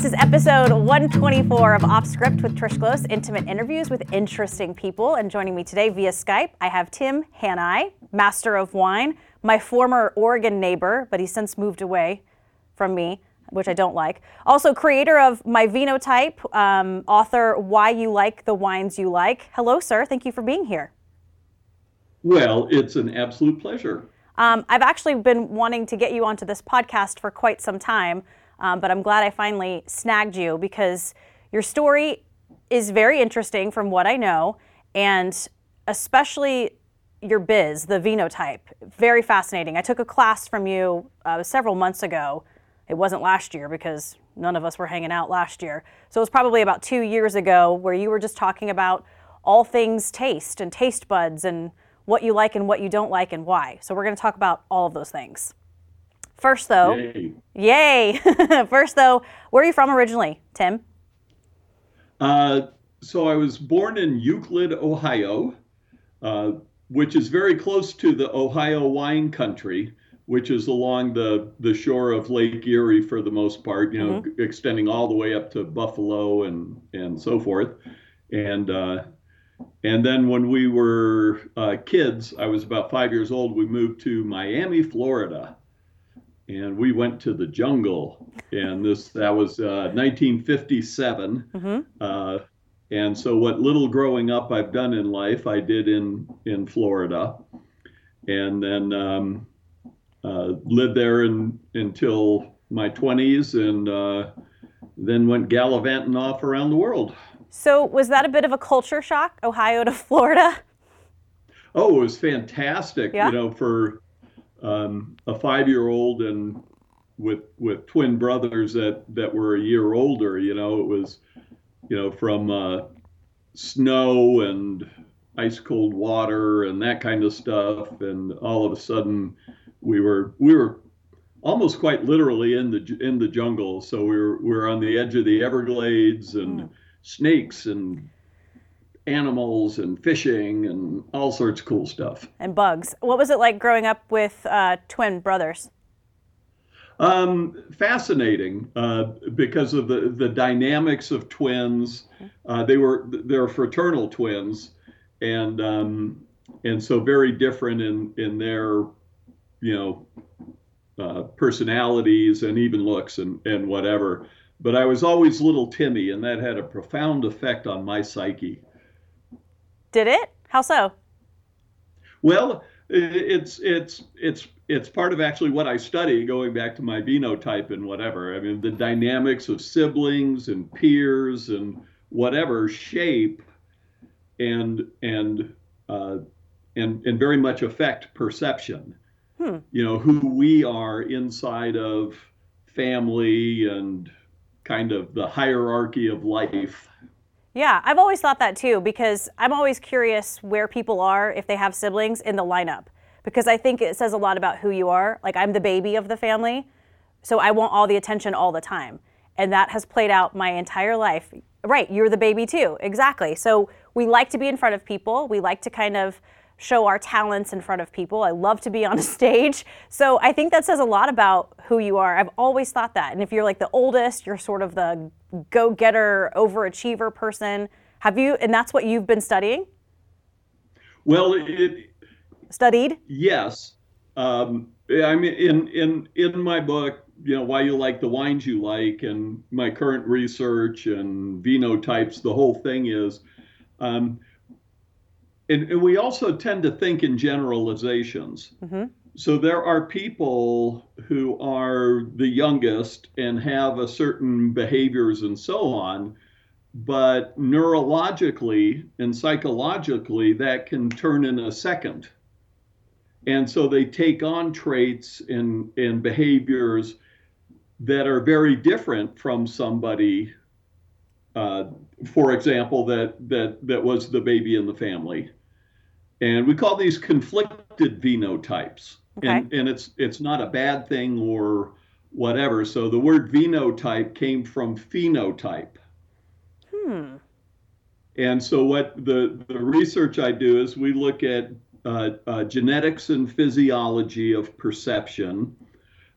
This is episode 124 of Offscript with Trish Glos, intimate interviews with interesting people. And joining me today via Skype, I have Tim Hanni, master of wine, my former Oregon neighbor, but he's since moved away from me, which I don't like. Also creator of my Vino Type, author Why You Like the Wines You Like. Hello, sir. Thank you for being here. Well, it's an absolute pleasure. I've actually been wanting to get you onto this podcast for quite some time. But I'm glad I finally snagged you because your story is very interesting from what I know, and especially your biz, the phenotype, very fascinating. I took a class from you several months ago. It wasn't last year because none of us were hanging out last year. So it was probably about 2 years ago where you were just talking about all things taste and taste buds and what you like and what you don't like and why. So we're going to talk about all of those things. First, though, First, though, where are you from originally, Tim? So I was born in Euclid, Ohio, which is very close to the Ohio wine country, which is along the shore of Lake Erie for the most part, you know, extending all the way up to Buffalo and so forth. And then when we were kids, I was about 5 years old, we moved to Miami, Florida. And we went to the jungle, and that was 1957. Mm-hmm. And so what little growing up I've done in life, I did in Florida, and then lived there until my 20s, and then went gallivanting off around the world. So was that a bit of a culture shock, Ohio to Florida? Oh, it was fantastic, yeah. You know, for a five-year-old and with twin brothers that were a year older, you know, it was, you know, from snow and ice cold water and that kind of stuff. And all of a sudden we were almost quite literally in the jungle. So we were on the edge of the Everglades and snakes and animals and fishing and all sorts of cool stuff. And bugs. What was it like growing up with twin brothers? Fascinating because of the dynamics of twins. They're fraternal twins, and so very different in their, you know, personalities and even looks and whatever. But I was always little Timmy, and that had a profound effect on my psyche. Did it? How so? Well, it's part of actually what I study, going back to my phenotype and whatever. I mean, the dynamics of siblings and peers and whatever shape and very much affect perception. You know, who we are inside of family and kind of the hierarchy of life. Yeah, I've always thought that too, because I'm always curious where people are if they have siblings in the lineup, because I think it says a lot about who you are. Like, I'm the baby of the family, so I want all the attention all the time. And that has played out my entire life. Right, you're the baby too, exactly. So we like to be in front of people. We like to kind of show our talents in front of people. I love to be on a stage. So I think that says a lot about who you are. I've always thought that. And if you're like the oldest, you're sort of the go-getter, overachiever person. And that's what you've been studying? Well, studied? Yes. I mean, in my book, you know, Why You Like the Wines You Like, and my current research and phenotypes, the whole thing is, and we also tend to think in generalizations. Mm-hmm. So there are people who are the youngest and have a certain behaviors and so on, but neurologically and psychologically that can turn in a second. And so they take on traits and behaviors that are very different from somebody, for example, that was the baby in the family. And we call these conflicted phenotypes, okay. And it's not a bad thing or whatever. So the word phenotype came from phenotype. And so what the research I do is we look at genetics and physiology of perception,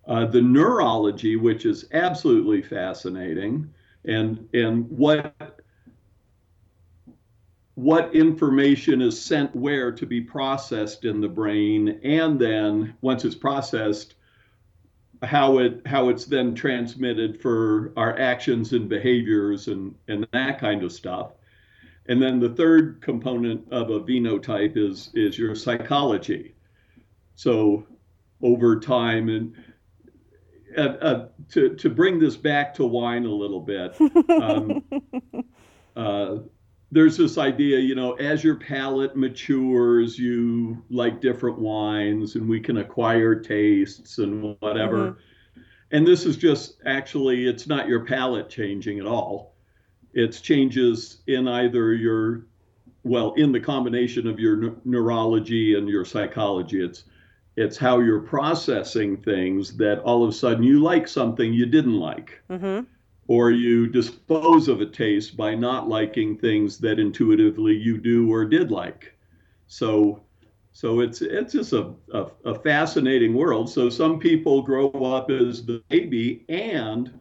The neurology, which is absolutely fascinating, and what information is sent where to be processed in the brain, and then once it's processed, how it's then transmitted for our actions and behaviors and that kind of stuff. And then the third component of a phenotype is your psychology. So over time, and to bring this back to wine a little bit, there's this idea, you know, as your palate matures, you like different wines, and we can acquire tastes and whatever. Mm-hmm. And this is just actually, it's not your palate changing at all. It's changes in either your, well, in the combination of your neurology and your psychology. It's how you're processing things that all of a sudden you like something you didn't like. Mm-hmm. Or you dispose of a taste by not liking things that intuitively you do or did like. So it's just a fascinating world. So some people grow up as the baby and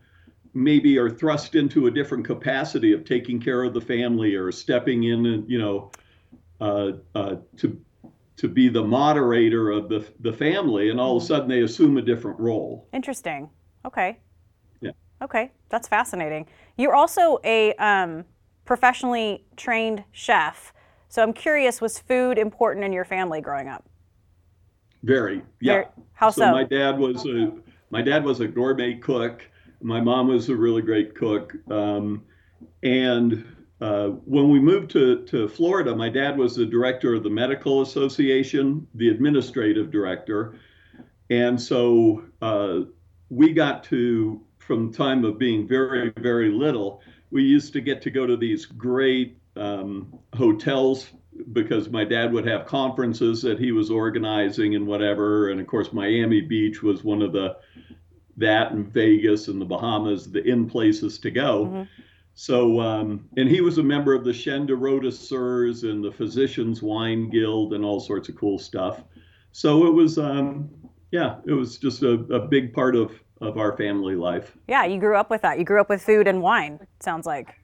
maybe are thrust into a different capacity of taking care of the family or stepping in and, you know, to be the moderator of the family, and all of a sudden they assume a different role. Interesting. Okay. Okay, that's fascinating. You're also a professionally trained chef. So I'm curious, was food important in your family growing up? Very, yeah. How so? My dad was a gourmet cook. My mom was a really great cook. When we moved to Florida, my dad was the director of the Medical Association, the administrative director. And so we got to... From the time of being very, very little, we used to get to go to these great hotels because my dad would have conferences that he was organizing and whatever. And of course, Miami Beach was one of that and Vegas and the Bahamas, the in places to go. Mm-hmm. So, and he was a member of the Chêne de Rôtisseurs and the Physicians Wine Guild and all sorts of cool stuff. So it was, it was just a big part of our family life. Yeah, you grew up with that. You grew up with food and wine, it sounds like.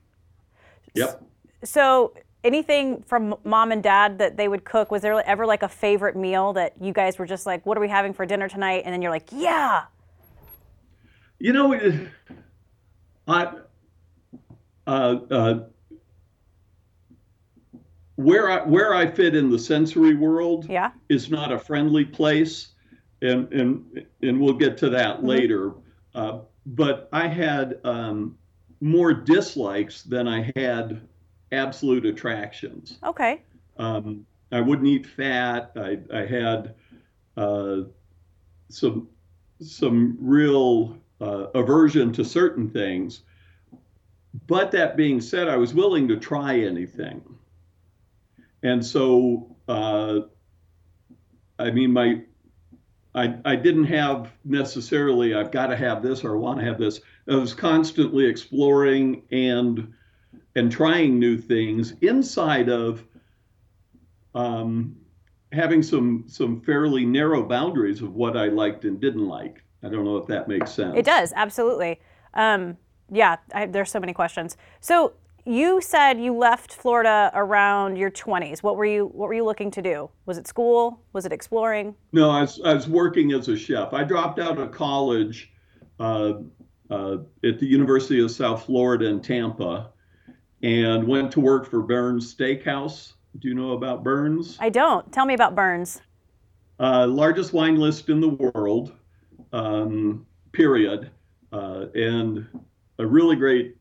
Yep. So anything from mom and dad that they would cook, was there ever like a favorite meal that you guys were just like, what are we having for dinner tonight? And then you're like, yeah. You know, where I fit in the sensory world is not a friendly place. And we'll get to that later. But I had more dislikes than I had absolute attractions. Okay. I wouldn't eat fat. I had some real aversion to certain things. But that being said, I was willing to try anything. And so, I didn't have necessarily, I've got to have this or I want to have this. I was constantly exploring and trying new things inside of having some fairly narrow boundaries of what I liked and didn't like. I don't know if that makes sense. It does, absolutely. There's so many questions. So you said you left Florida around your 20s. What were you looking to do? Was it school? Was it exploring? No, I was working as a chef. I dropped out of college at the University of South Florida in Tampa and went to work for Bern's Steak House. Do you know about Bern's? I don't. Tell me about Bern's. Largest wine list in the world, period. And a really great...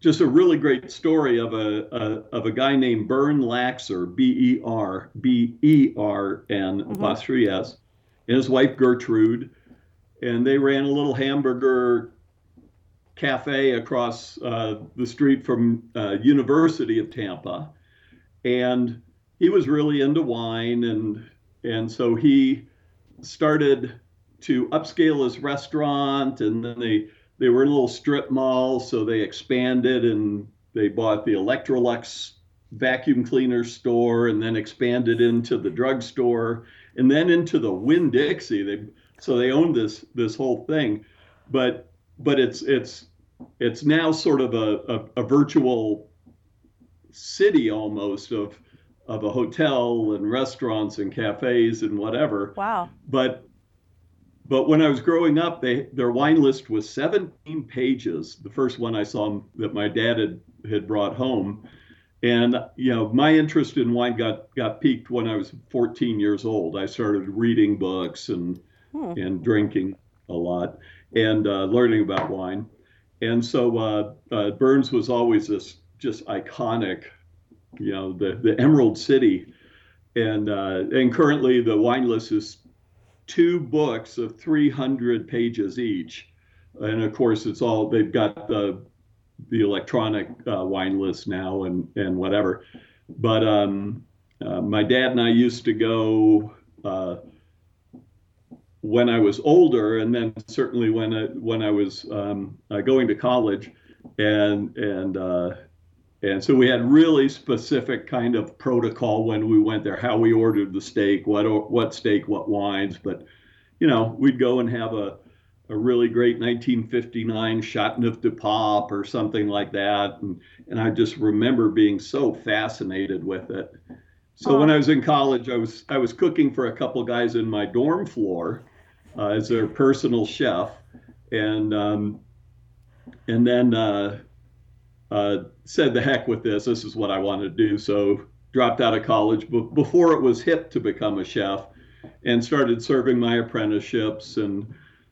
just a really great story of a guy named Bern Laxer, B-E-R-B-E-R-N, plus 3S, and his wife Gertrude, and they ran a little hamburger cafe across the street from University of Tampa, and he was really into wine, and so he started to upscale his restaurant, and then they were in a little strip mall, so they expanded and they bought the Electrolux vacuum cleaner store and then expanded into the drugstore and then into the Winn-Dixie. They So they owned this whole thing, but it's now sort of a virtual city almost of a hotel and restaurants and cafes and whatever. Wow. But when I was growing up, their wine list was 17 pages. The first one I saw that my dad had brought home. And, you know, my interest in wine got piqued when I was 14 years old. I started reading books and drinking a lot and learning about wine. And so Bern's was always this just iconic, you know, the Emerald City. And currently the wine list is 2 books of 300 pages each. And of course, it's all, they've got the electronic wine list now and whatever. But my dad and I used to go when I was older, and then certainly when I was going to college, and so we had really specific kind of protocol when we went there, how we ordered the steak, what steak, what wines. But, you know, we'd go and have a really great 1959 Châteauneuf-du-Pape or something like that. And I just remember being so fascinated with it. So when I was in college, I was cooking for a couple guys in my dorm floor as their personal chef. And then said the heck with this. This is what I wanted to do. So dropped out of college before it was hip to become a chef and started serving my apprenticeships. And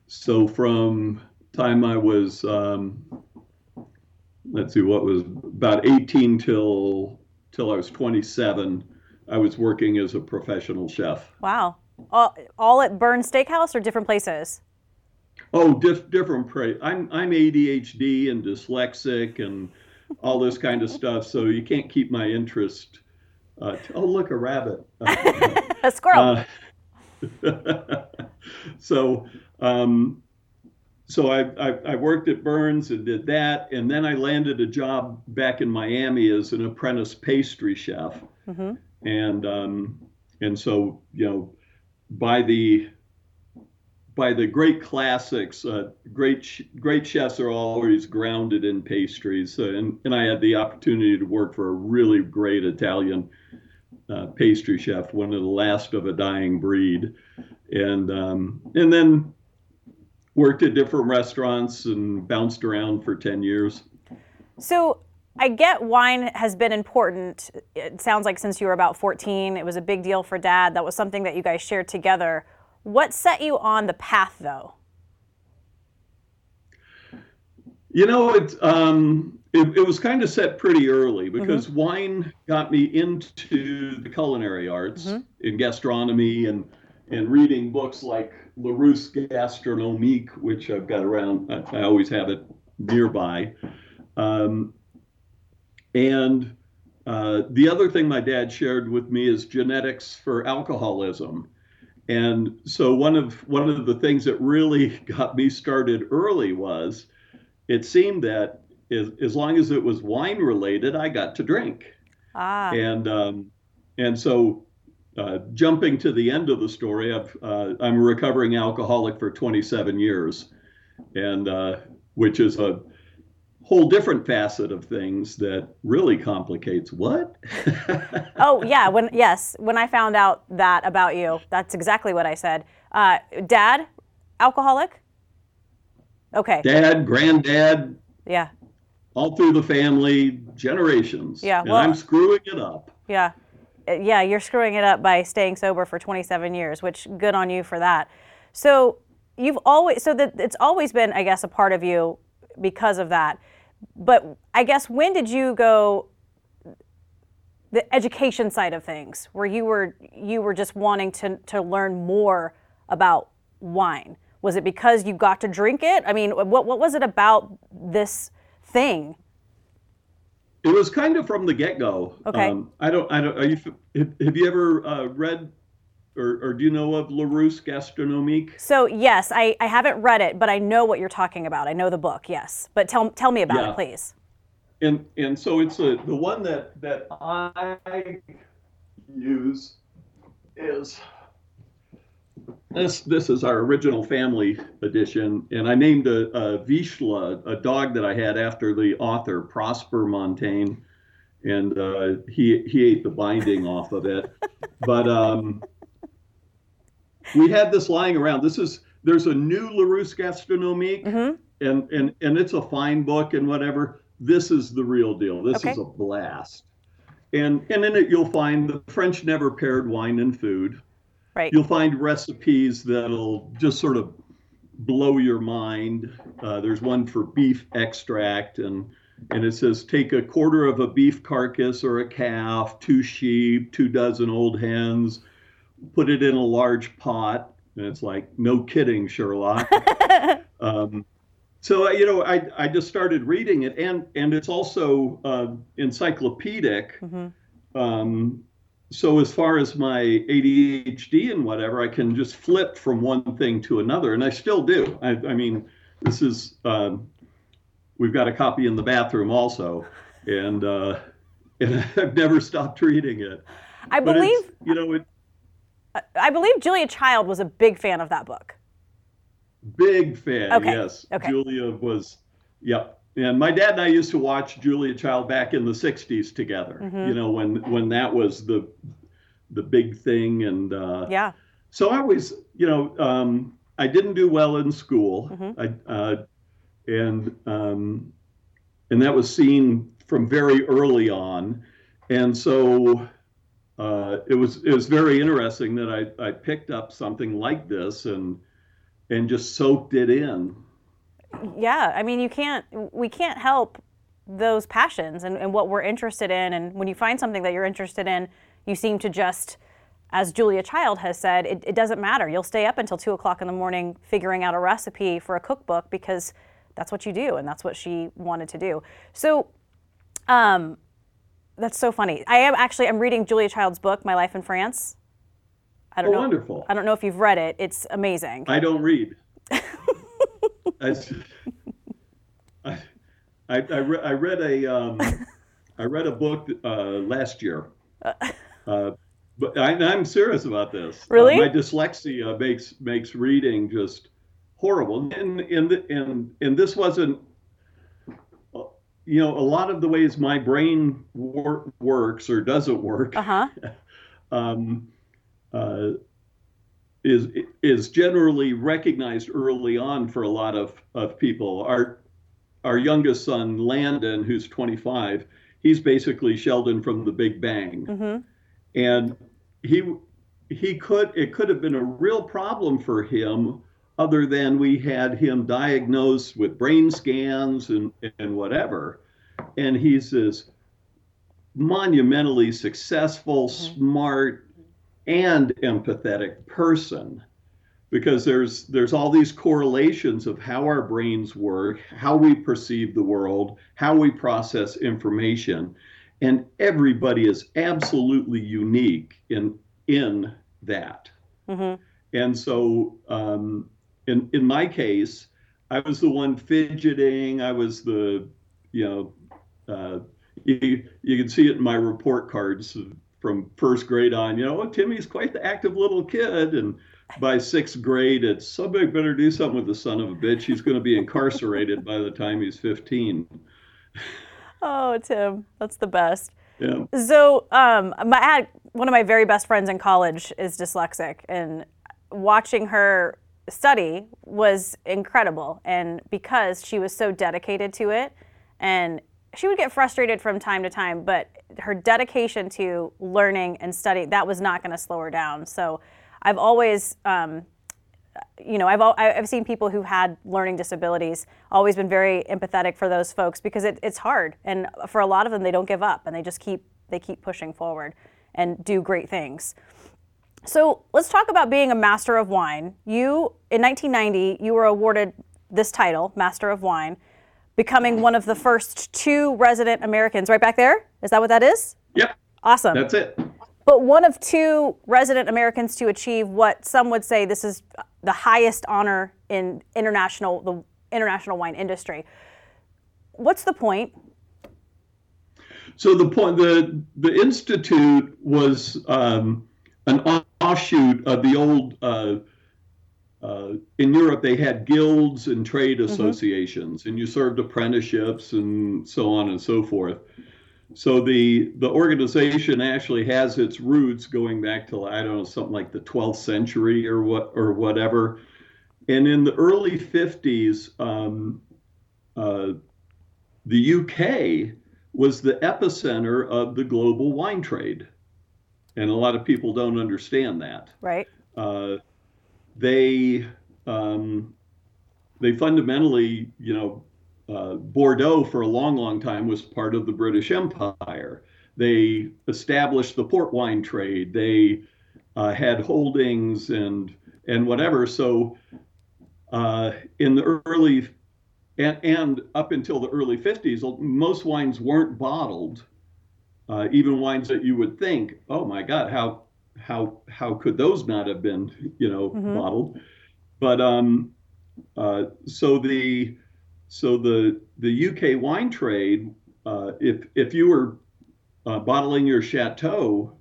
so from time I was, about 18 till I was 27, I was working as a professional chef. Wow. All at Bern's Steak House or different places? Oh, different places. I'm ADHD and dyslexic and all this kind of stuff, so you can't keep my interest. Look, a rabbit. A squirrel. So I worked at Bern's and did that, and then I landed a job back in Miami as an apprentice pastry chef. Mm-hmm. And so, you know, by the great classics, great chefs are always grounded in pastries. And I had the opportunity to work for a really great Italian pastry chef, one of the last of a dying breed. And then worked at different restaurants and bounced around for 10 years. So I get wine has been important. It sounds like since you were about 14, it was a big deal for Dad. That was something that you guys shared together. What set you on the path, though? You know, it was kind of set pretty early because mm-hmm. wine got me into the culinary arts mm-hmm. in gastronomy and reading books like Larousse Gastronomique, which I've got around. I always have it nearby. And the other thing my dad shared with me is genetics for alcoholism. And so one of the things that really got me started early was it seemed that as long as it was wine related, I got to drink. And so jumping to the end of the story, I'm a recovering alcoholic for 27 years, and which is a whole different facet of things that really complicates what? Oh, yeah. When I found out that about you, that's exactly what I said. Dad, alcoholic? Okay. Dad, granddad. Yeah. All through the family, generations. Yeah. Well, and I'm screwing it up. Yeah. Yeah, you're screwing it up by staying sober for 27 years, which good on you for that. So it's always been, I guess, a part of you because of that. But I guess when did you go the education side of things, where you were just wanting to learn more about wine? Was it because you got to drink it? I mean, what was it about this thing? It was kind of from the get-go. Okay. Have you ever read or do you know of Larousse Gastronomique? So yes, I haven't read it, but I know what you're talking about. I know the book, yes. But tell me about it, please. And so it's the one that I use is This is our original family edition, and I named a Vishla, a dog that I had after the author, Prosper Montaigne, and he ate the binding off of it. But we had this lying around. There's a new Larousse Gastronomique, mm-hmm. and it's a fine book and whatever. This is the real deal. This is a blast. And in it, you'll find the French never paired wine and food. Right. You'll find recipes that'll just sort of blow your mind. There's one for beef extract, and it says take a quarter of a beef carcass or a calf, 2 sheep, 2 dozen old hens, put it in a large pot, and it's like, no kidding, Sherlock. So I just started reading it, and it's also encyclopedic. Mm-hmm. So as far as my ADHD and whatever, I can just flip from one thing to another, and I still do. I mean, this is, we've got a copy in the bathroom also, and I've never stopped reading it. I believe Julia Child was a big fan of that book. Big fan, yes. Okay. Julia was, yep. And my dad and I used to watch Julia Child back in the 60s together, mm-hmm. When that was the big thing. And so I always, I didn't do well in school. Mm-hmm. And that was seen from very early on. And so it was very interesting that I picked up something like this and just soaked it in. Yeah, I mean, we can't help those passions and what we're interested in. And when you find something that you're interested in, you seem to just, as Julia Child has said, it doesn't matter. You'll stay up until 2:00 in the morning figuring out a recipe for a cookbook because that's what you do, and that's what she wanted to do. So that's so funny. I'm reading Julia Child's book, My Life in France. I don't know. Wonderful. I don't know if you've read it. It's amazing. I don't read. I read a book last year, but I'm serious about this. Really, my dyslexia makes reading just horrible, and this wasn't. A lot of the ways my brain works or doesn't work. Uh-huh. Is generally recognized early on for a lot of people. Our youngest son, Landon, who's 25, he's basically Sheldon from The Big Bang. Mm-hmm. And it could have been a real problem for him other than we had him diagnosed with brain scans and whatever. And he's this monumentally successful, mm-hmm. smart, and empathetic person, because there's all these correlations of how our brains work, how we perceive the world, how we process information, and everybody is absolutely unique in that. Mm-hmm. And so in my case, I was the one fidgeting. I was the, you can see it in my report cards from first grade on, Timmy's quite the active little kid. And by 6th grade, it's somebody better do something with the son of a bitch. He's going to be incarcerated by the time he's 15. Oh, Tim, that's the best. Yeah. So one of my very best friends in college is dyslexic, and watching her study was incredible. And because she was so dedicated to it, and she would get frustrated from time to time, but her dedication to learning and study, that was not going to slow her down. So I've always, I've seen people who had learning disabilities, always been very empathetic for those folks, because it's hard. And for a lot of them, they don't give up, and they just keep pushing forward and do great things. So let's talk about being a master of wine. You, in 1990, you were awarded this title, Master of Wine, becoming one of the first 2 resident Americans. Right back there? Is that what that is? Yep. Awesome. That's it. But one of 2 resident Americans to achieve what some would say this is the highest honor in the international wine industry. What's the point? So the point, the Institute was an offshoot of the old In Europe, they had guilds and trade associations, and you served apprenticeships and so on and so forth. So the organization actually has its roots going back to, I don't know, something like the 12th century or whatever. And in the early 50s, the UK was the epicenter of the global wine trade. And a lot of people don't understand that. Right. They fundamentally, Bordeaux for a long time was part of the British Empire. They established the port wine trade. They had holdings and whatever. So in the early and up until the early 50s, most wines weren't bottled. Even wines that you would think, oh my God, how could those not have been, bottled? But so the UK wine trade, if you were bottling your Chateau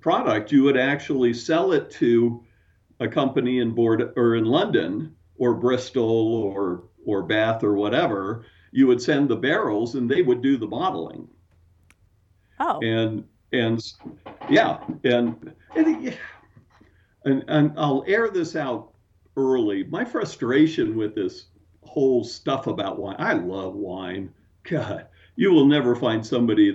product, you would actually sell it to a company in Bordeaux or in London or Bristol or Bath or whatever. You would send the barrels and they would do the bottling. Oh. And I'll air this out early. My frustration with this whole stuff about wine. I love wine. God, you will never find somebody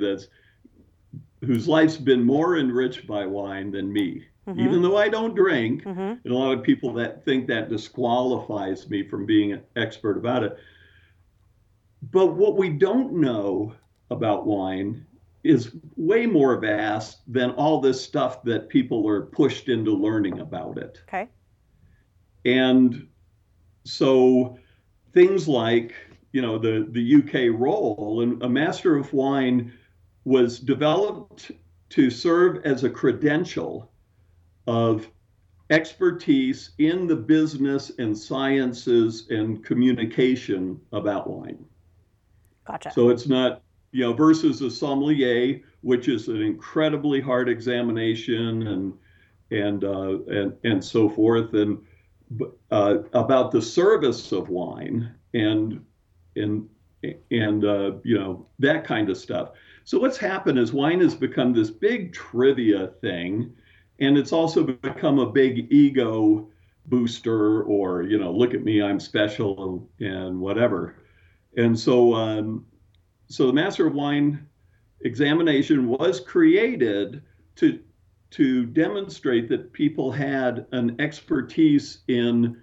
whose life's been more enriched by wine than me. Mm-hmm. Even though I don't drink, and a lot of people that think that disqualifies me from being an expert about it. But what we don't know about wine is way more vast than all this stuff that people are pushed into learning about it. Okay. And so things like, the UK role and a Master of Wine was developed to serve as a credential of expertise in the business and sciences and communication about wine. Gotcha. So it's not, versus a sommelier, which is an incredibly hard examination and so forth, and about the service of wine and that kind of stuff. So what's happened is wine has become this big trivia thing, and it's also become a big ego booster, or look at me, I'm special and whatever. And so. So the Master of Wine examination was created to demonstrate that people had an expertise in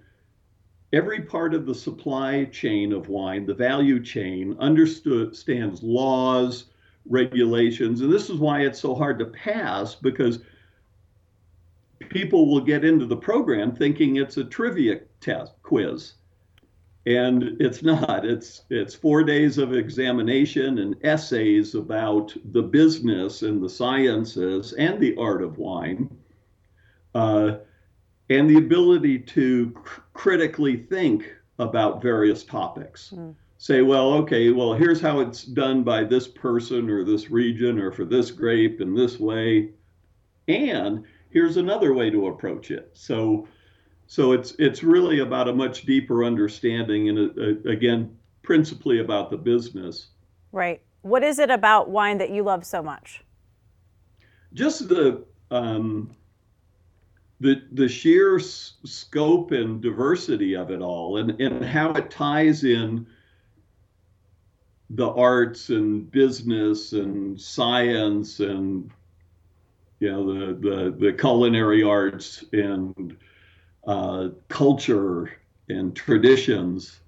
every part of the supply chain of wine, the value chain, understands laws, regulations. And this is why it's so hard to pass, because people will get into the program thinking it's a trivia quiz. And it's not. It's 4 days of examination and essays about the business and the sciences and the art of wine, and the ability to critically think about various topics. Mm. Say, here's how it's done by this person or this region or for this grape in this way, and here's another way to approach it. So it's really about a much deeper understanding and, again, principally about the business. Right. What is it about wine that you love so much? Just the sheer scope and diversity of it all, and how it ties in the arts and business and science and, the culinary arts and culture and traditions.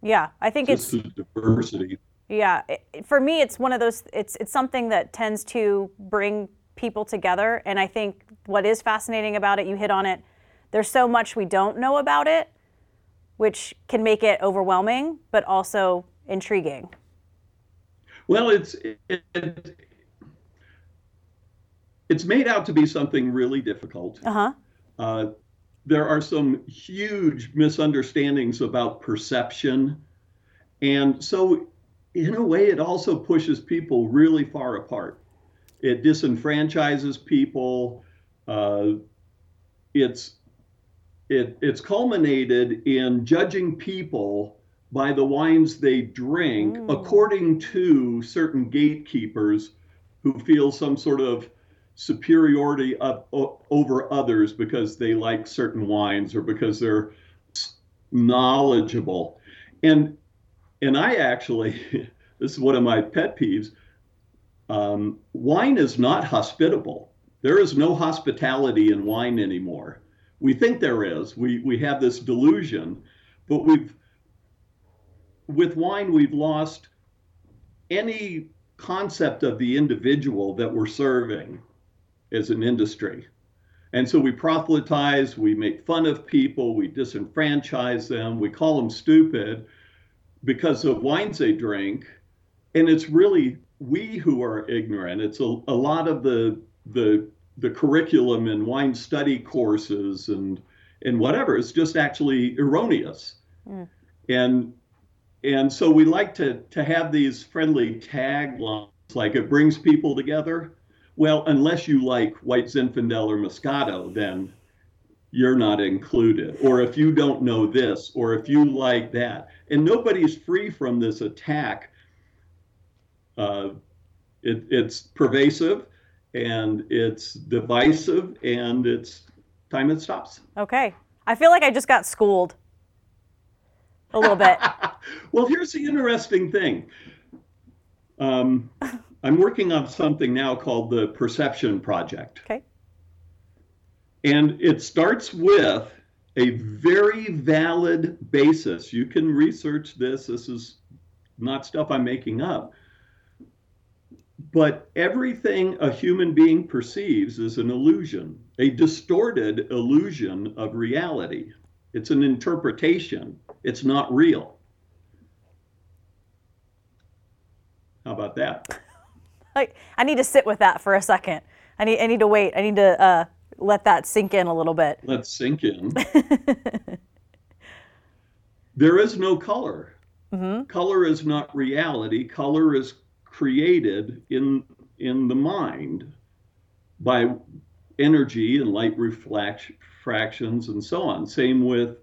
Yeah, I think just it's the diversity. Yeah, for me, it's one of those. It's something that tends to bring people together, and I think what is fascinating about it, you hit on it. There's so much we don't know about it, which can make it overwhelming, but also intriguing. Well, it's made out to be something really difficult. Uh-huh. There are some huge misunderstandings about perception. And so, in a way, it also pushes people really far apart. It disenfranchises people. It's it's culminated in judging people by the wines they drink, according to certain gatekeepers who feel some sort of superiority over others because they like certain wines or because they're knowledgeable. And I actually, this is one of my pet peeves, wine is not hospitable. There is no hospitality in wine anymore. We think there is. We have this delusion, but with wine, we've lost any concept of the individual that we're serving as an industry. And so we proselytize, we make fun of people, we disenfranchise them, we call them stupid because of wines they drink. And it's really we who are ignorant. It's a lot of the curriculum in wine study courses and whatever. It's just actually erroneous. Mm. And so we like to have these friendly taglines, like it brings people together. Well, unless you like white Zinfandel or Moscato, then you're not included. Or if you don't know this, or if you like that. And nobody's free from this attack. It's pervasive, and it's divisive, and it's time it stops. Okay. I feel like I just got schooled a little bit. Well, here's the interesting thing. I'm working on something now called the Perception Project. Okay. And it starts with a very valid basis. You can research this. This is not stuff I'm making up. But everything a human being perceives is an illusion, a distorted illusion of reality. It's an interpretation. It's not real. How about that? Like, I need to sit with that for a second. I need to wait. I need to let that sink in a little bit. Let's sink in. There is no color. Mm-hmm. Color is not reality. Color is created in the mind by energy and light refractions and so on. Same with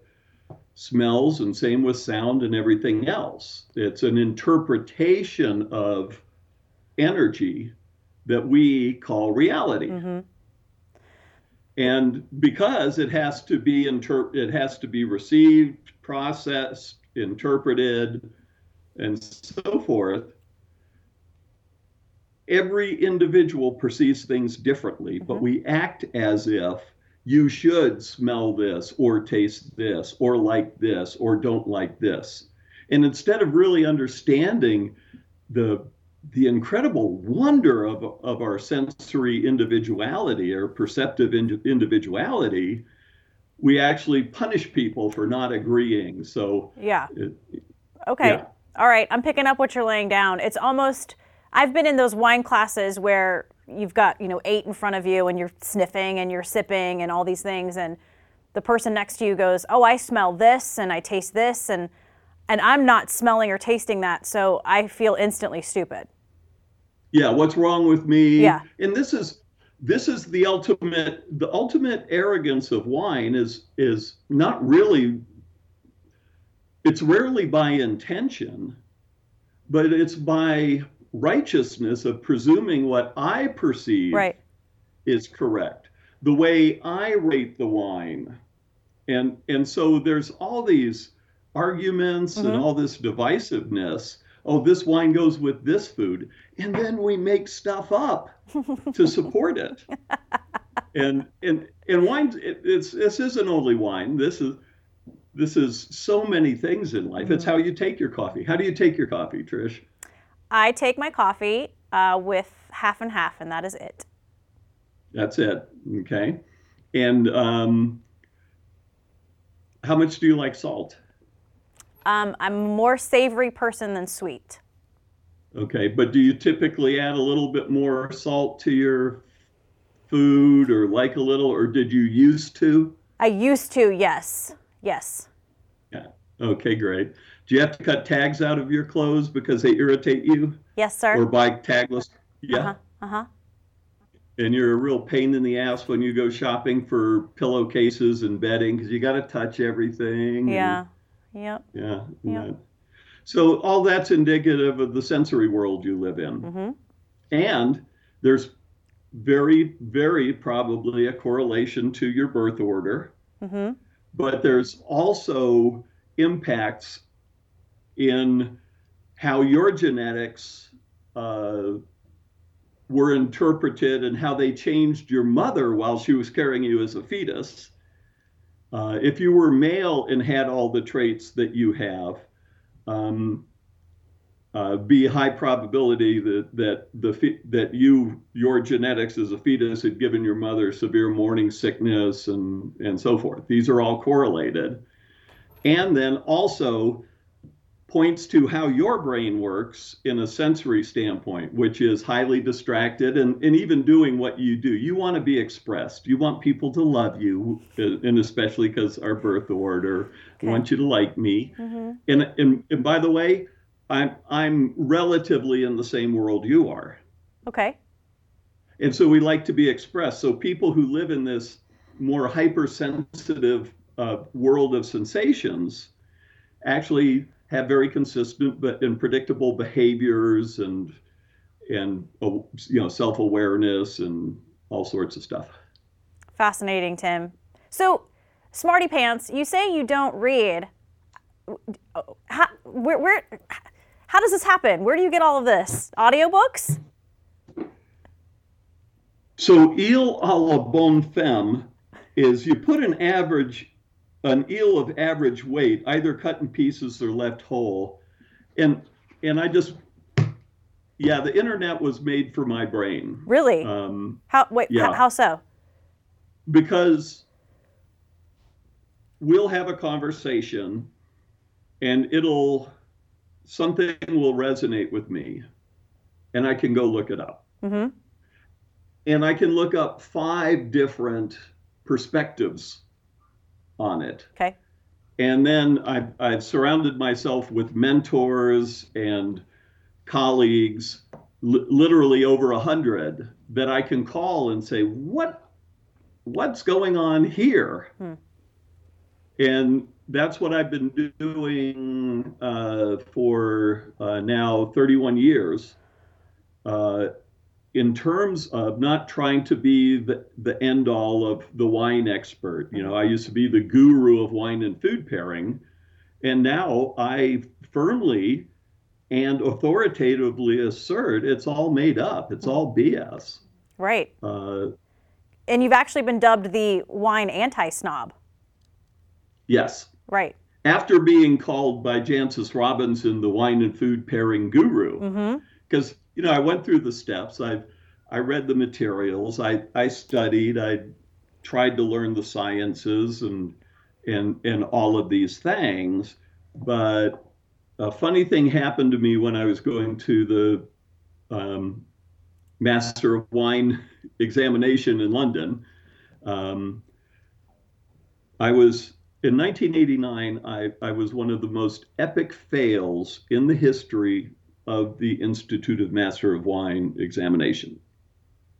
smells and same with sound and everything else. It's an interpretation of energy that we call reality. Mm-hmm. And because it has to be received, processed, interpreted, and so forth, every individual perceives things differently, mm-hmm. but we act as if you should smell this or taste this or like this or don't like this. And instead of really understanding the incredible wonder of our sensory individuality or perceptive individuality, we actually punish people for not agreeing. So yeah. Okay. Yeah. All right. I'm picking up what you're laying down. It's almost, I've been in those wine classes where you've got, 8 in front of you and you're sniffing and you're sipping and all these things. And the person next to you goes, oh, I smell this and I taste this. And I'm not smelling or tasting that. So I feel instantly stupid. Yeah. What's wrong with me? Yeah. And this is the ultimate arrogance of wine is not really, it's rarely by intention, but it's by righteousness of presuming what I perceive right. is correct, the way I rate the wine. And so there's all these arguments mm-hmm. and all this divisiveness. Oh, this wine goes with this food. And then we make stuff up to support it. And wine, this isn't only wine. This is so many things in life. Mm-hmm. It's how you take your coffee. How do you take your coffee, Trish? I take my coffee with half and half, and that is it. That's it. Okay. And how much do you like salt? I'm a more savory person than sweet. Okay. But do you typically add a little bit more salt to your food or did you used to? I used to, yes. Yes. Yeah. Okay, great. Do you have to cut tags out of your clothes because they irritate you? Yes, sir. Or buy tagless? Yeah. Uh-huh. and you're a real pain in the ass when you go shopping for pillowcases and bedding because you got to touch everything. Yeah. And, yep. Yeah. Yep. That. So all that's indicative of the sensory world you live in. Mm-hmm. And there's very, very probably a correlation to your birth order. Mm-hmm. But there's also impacts in how your genetics were interpreted and how they changed your mother while she was carrying you as a fetus. If you were male and had all the traits that you have, be high probability that your genetics as a fetus had given your mother severe morning sickness and so forth. These are all correlated. And then also points to how your brain works in a sensory standpoint, which is highly distracted and even doing what you do. You want to be expressed. You want people to love you, and especially because our birth order wants you to like me. Mm-hmm. And by the way, I'm relatively in the same world you are. Okay. And so we like to be expressed. So people who live in this more hypersensitive world of sensations actually have very consistent but predictable behaviors and self-awareness and all sorts of stuff. Fascinating, Tim. So, Smarty Pants, you say you don't read. How does this happen? Where do you get all of this? Audiobooks? So, Eel à la bonne femme is you put an eel of average weight, either cut in pieces or left whole. And I just, the internet was made for my brain. Really? How so? Because we'll have a conversation and something will resonate with me and I can go look it up. Mm-hmm. And I can look up 5 different perspectives on it. Okay. And then I've surrounded myself with mentors and colleagues, literally over 100 that I can call and say, what's going on here? Hmm. And that's what I've been doing for now 31 years in terms of not trying to be the end all of the wine expert. You know, I used to be the guru of wine and food pairing, and now I firmly and authoritatively assert it's all made up. It's all BS. Right. And you've actually been dubbed the wine anti-snob. Yes. Right. After being called by Jancis Robinson the wine and food pairing guru, because I went through the steps. I read the materials. I studied. I tried to learn the sciences and all of these things. But a funny thing happened to me when I was going to the Master of Wine examination in London. In 1989, I was one of the most epic fails in the history of the Institute of Master of Wine examination.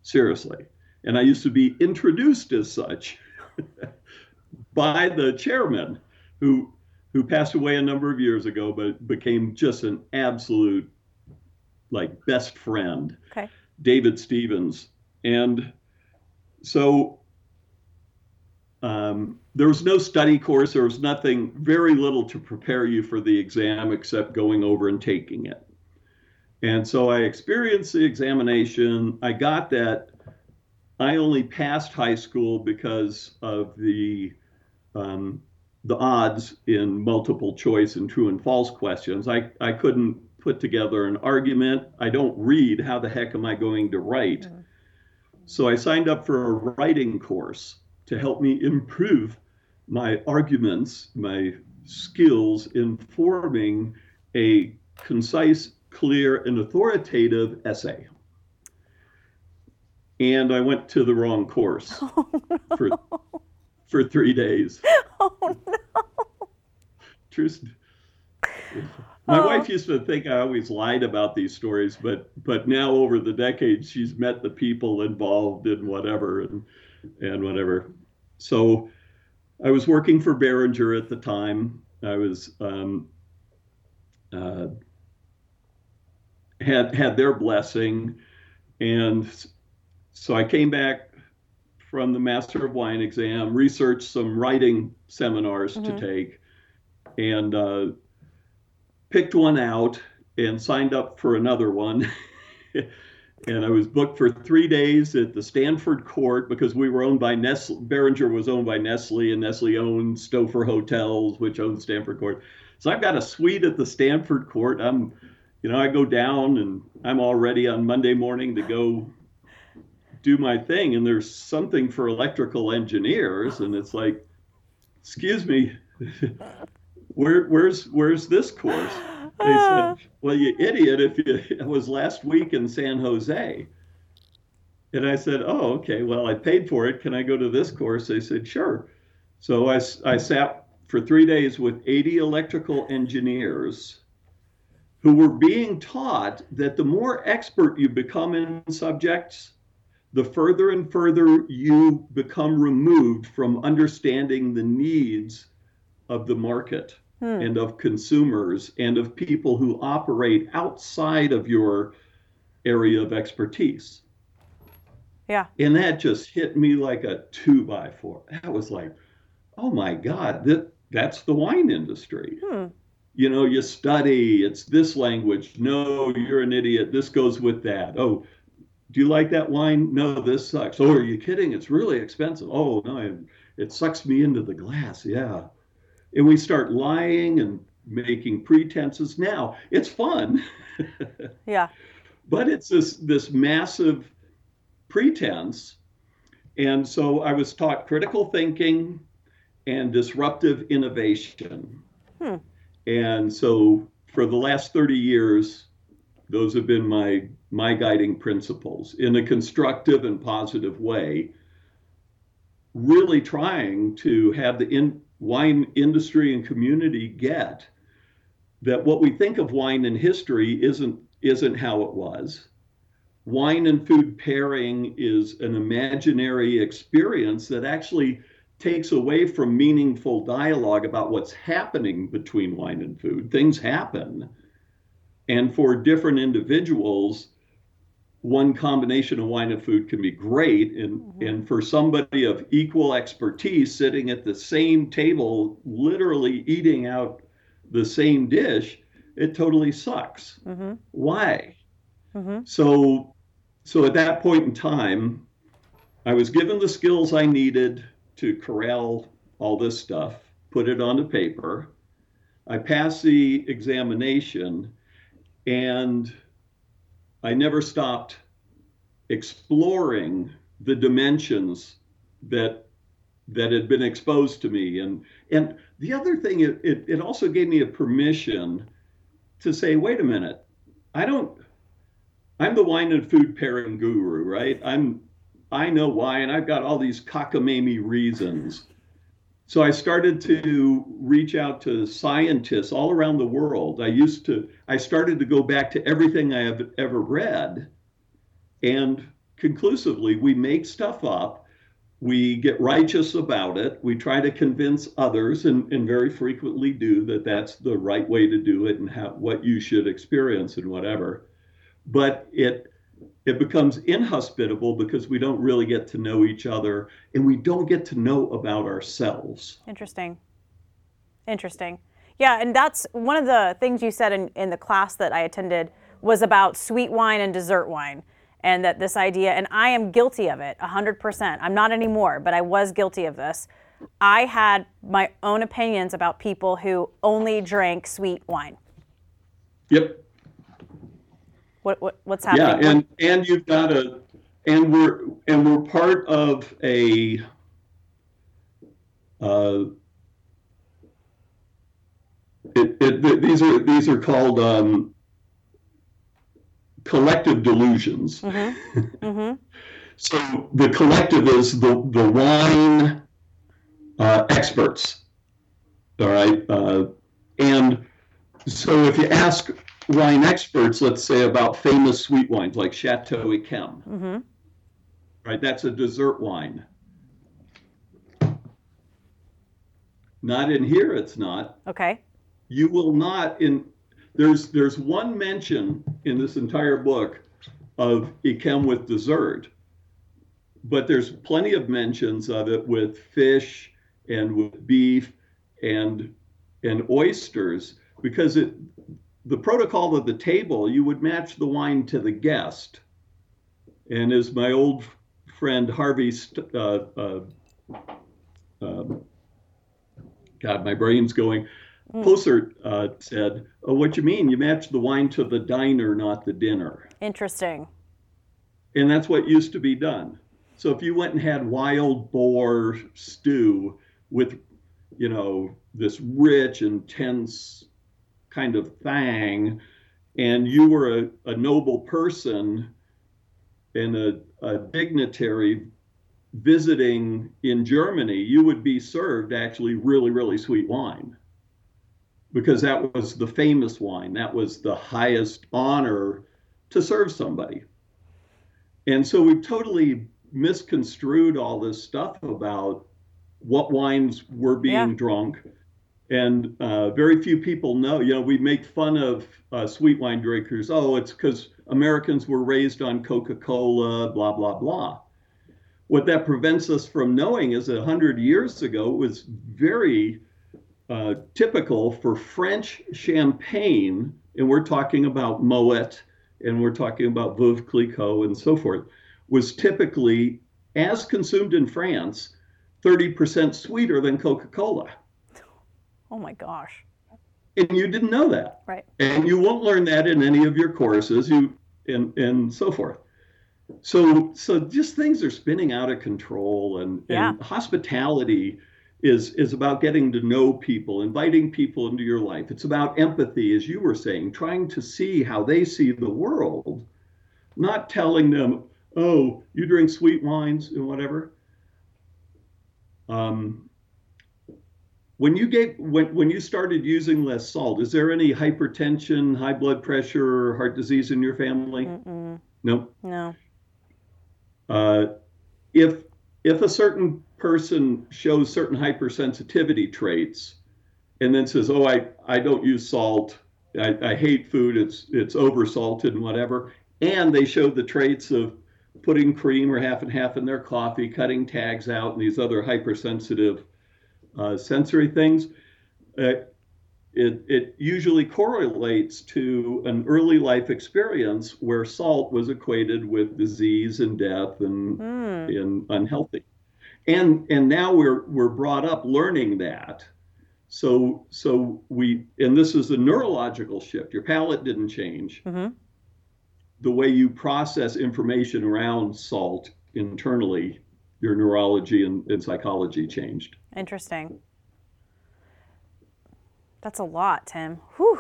Seriously. And I used to be introduced as such by the chairman who passed away a number of years ago, but became just an absolute best friend, David Stevens. And so there was no study course. There was nothing, very little to prepare you for the exam except going over and taking it. And so I experienced the examination. I got that. I only passed high school because of the odds in multiple choice and true and false questions. I couldn't put together an argument. I don't read. How the heck am I going to write? Mm-hmm. So I signed up for a writing course to help me improve my arguments, my skills in forming a concise, clear, and authoritative essay. And I went to the wrong course for 3 days. Oh, no. True, My wife used to think I always lied about these stories, but now over the decades, she's met the people involved in whatever and whatever. So I was working for Behringer at the time. I was had their blessing. And so I came back from the Master of Wine exam, researched some writing seminars to take, and picked one out and signed up for another one. And I was booked for 3 days at the Stanford Court because we were owned by Nestle. Behringer was owned by Nestle, and Nestle owned Stouffer Hotels, which owned Stanford Court. So I've got a suite at the Stanford Court. I go down and I'm all ready on Monday morning to go do my thing. And there's something for electrical engineers. And it's like, excuse me, where's this course? They said, well, you idiot, it was last week in San Jose. And I said, oh, okay, well, I paid for it. Can I go to this course? They said, sure. So I sat for 3 days with 80 electrical engineers who were being taught that the more expert you become in subjects, the further and further you become removed from understanding the needs of the market and of consumers and of people who operate outside of your area of expertise. Yeah. And that just hit me like a 2x4. That was like, oh my God, that's the wine industry. You know, you study, it's this language. No, you're an idiot. This goes with that. Oh, do you like that wine? No, this sucks. Oh, are you kidding? It's really expensive. Oh, no, it sucks me into the glass. Yeah. And we start lying and making pretenses. Now, it's fun. Yeah. But it's this massive pretense. And so I was taught critical thinking and disruptive innovation. And so for the last 30 years, those have been my guiding principles in a constructive and positive way, really trying to have the wine industry and community get that what we think of wine and history isn't how it was. Wine and food pairing is an imaginary experience that actually takes away from meaningful dialogue about what's happening between wine and food. Things happen. And for different individuals, one combination of wine and food can be great. And, and for somebody of equal expertise sitting at the same table, literally eating out the same dish, it totally sucks. Why? So at that point in time, I was given the skills I needed to corral all this stuff, put it onto paper. I passed the examination, and I never stopped exploring the dimensions that had been exposed to me. And the other thing, it also gave me a permission to say, wait a minute, I'm the wine and food pairing guru, right? I know why, and I've got all these cockamamie reasons. So I started to reach out to scientists all around the world. I started to go back to everything I have ever read, and conclusively, we make stuff up, we get righteous about it, we try to convince others, and very frequently do, that that's the right way to do it and what you should experience and whatever. But it becomes inhospitable because we don't really get to know each other and we don't get to know about ourselves. Interesting. Yeah, and that's one of the things you said in the class that I attended was about sweet wine and dessert wine, and that this idea, and I am guilty of it 100%. I'm not anymore, but I was guilty of this. I had my own opinions about people who only drank sweet wine. Yep. What's happening? Yeah, and you've got we're part of these are called collective delusions. So the collective is the wine experts, all right, and So if you ask wine experts, let's say, about famous sweet wines like Chateau Yquem, mm-hmm. right? That's a dessert wine. Not in here, it's not. Okay. You will not in there's one mention in this entire book of Yquem with dessert, but there's plenty of mentions of it with fish and with beef and oysters, because the protocol of the table, you would match the wine to the guest. And as my old friend Harvey God, my brain's going. Posert said, oh, what you mean? You match the wine to the diner, not the dinner. Interesting. And that's what used to be done. So if you went and had wild boar stew with, you know, this rich, intense kind of thang, and you were a noble person and a dignitary visiting in Germany, you would be served actually really, really sweet wine, because that was the famous wine. That was the highest honor to serve somebody. And so we've totally misconstrued all this stuff about what wines were being drunk. And very few people know, you know, we make fun of sweet wine drinkers. Oh, it's because Americans were raised on Coca-Cola, blah, blah, blah. What that prevents us from knowing is that 100 years ago, it was very typical for French champagne, and we're talking about Moet, and we're talking about Veuve Clicquot and so forth, was typically, as consumed in France, 30% sweeter than Coca-Cola. Oh my gosh. And you didn't know that. Right. And you won't learn that in any of your courses, and so forth. So just things are spinning out of control, and hospitality is about getting to know people, inviting people into your life. It's about empathy, as you were saying, trying to see how they see the world, not telling them, oh, you drink sweet wines and whatever. When you started using less salt, is there any hypertension, high blood pressure, or heart disease in your family? Mm-mm. No. If a certain person shows certain hypersensitivity traits and then says, oh, I don't use salt, I hate food, it's oversalted and whatever, and they show the traits of putting cream or half and half in their coffee, cutting tags out, and these other hypersensitive sensory things, it usually correlates to an early life experience where salt was equated with disease and death and unhealthy. And now we're brought up learning that. So this is a neurological shift. Your palate didn't change. Mm-hmm. The way you process information around salt internally, your neurology and psychology changed. Interesting. That's a lot, Tim. Whew.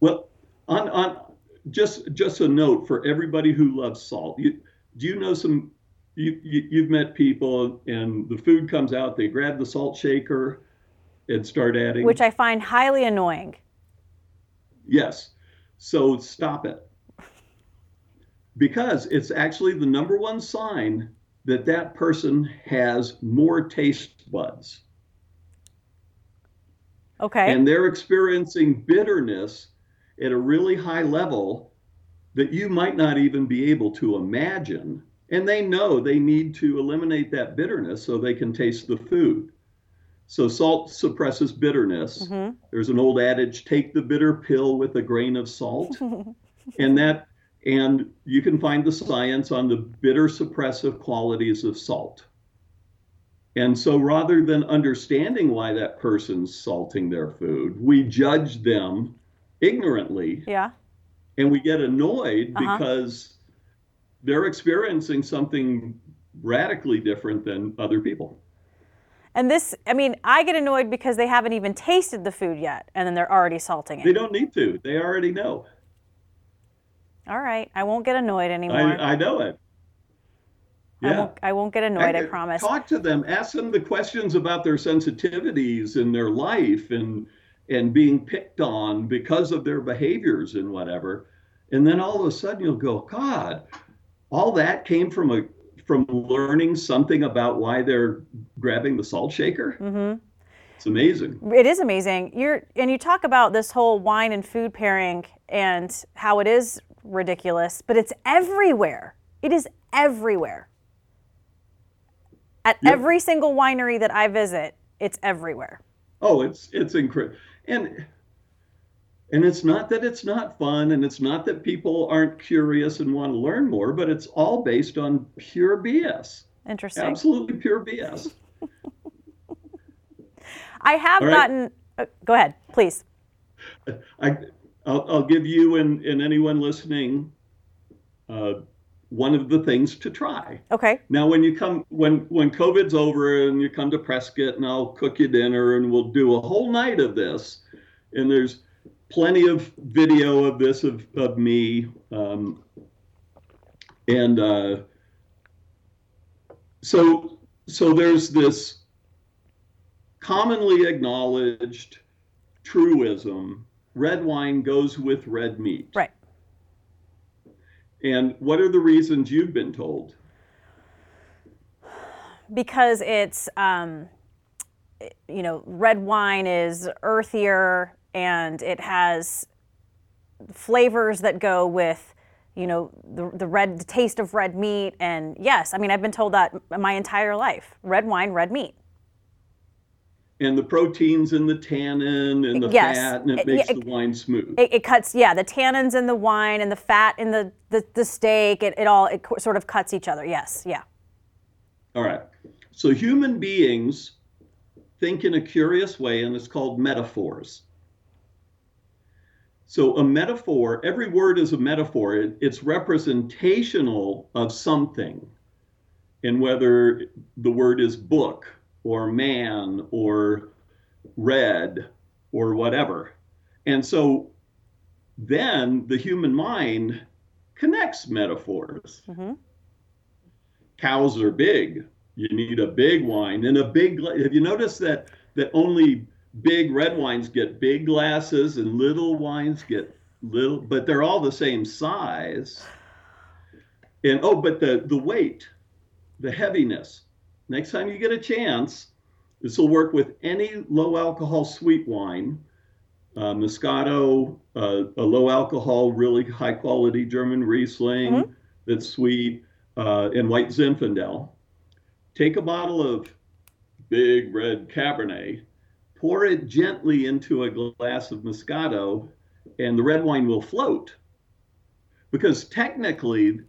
Well, on just a note for everybody who loves salt. You've met people, and the food comes out, they grab the salt shaker and start adding, which I find highly annoying. Yes. So stop it. Because it's actually the number one sign that person has more taste buds. Okay. And they're experiencing bitterness at a really high level that you might not even be able to imagine. And they know they need to eliminate that bitterness so they can taste the food. So salt suppresses bitterness. Mm-hmm. There's an old adage, take the bitter pill with a grain of salt. And you can find the science on the bitter suppressive qualities of salt. And so rather than understanding why that person's salting their food, we judge them ignorantly. Yeah. And we get annoyed because they're experiencing something radically different than other people. And I get annoyed because they haven't even tasted the food yet, and then they're already salting it. They don't need to. They already know. All right. I won't get annoyed anymore. I know it. Yeah. I won't get annoyed, I promise. Talk to them. Ask them the questions about their sensitivities in their life and and being picked on because of their behaviors and whatever. And then all of a sudden you'll go, God, all that came from learning something about why they're grabbing the salt shaker. Mm-hmm. It's amazing. It is amazing. You talk about this whole wine and food pairing and how it is ridiculous, but it's everywhere. It is everywhere. At every single winery that I visit, it's everywhere. Oh, it's incredible. And it's not that it's not fun, and it's not that people aren't curious and want to learn more, but it's all based on pure BS. Interesting. Absolutely pure BS. I have gotten... go ahead, please. I'll give you and anyone listening one of the things to try. Okay. Now, when you come, when COVID's over and you come to Prescott, and I'll cook you dinner, and we'll do a whole night of this, and there's plenty of video of this, of me. So there's this commonly acknowledged truism: red wine goes with red meat. Right. And what are the reasons you've been told? Because it's, red wine is earthier and it has flavors that go with, the taste of red meat. And yes, I've been told that my entire life: red wine, red meat. And the proteins and the tannin and the fat, and it makes the wine smooth. It cuts, the tannins in the wine and the fat in the steak. It all sort of cuts each other. Yes, yeah. All right. So human beings think in a curious way, and it's called metaphors. So a metaphor, every word is a metaphor. It's representational of something. And whether the word is book, or man, or red, or whatever. And so then the human mind connects metaphors. Mm-hmm. Cows are big. You need a big wine and a big glass. Have you noticed that only big red wines get big glasses and little wines get little, but they're all the same size? And but the weight, the heaviness. Next time you get a chance, this will work with any low alcohol sweet wine, Moscato, a low alcohol, really high quality German Riesling that's sweet, and white Zinfandel. Take a bottle of big red Cabernet, pour it gently into a glass of Moscato, and the red wine will float. Because technically,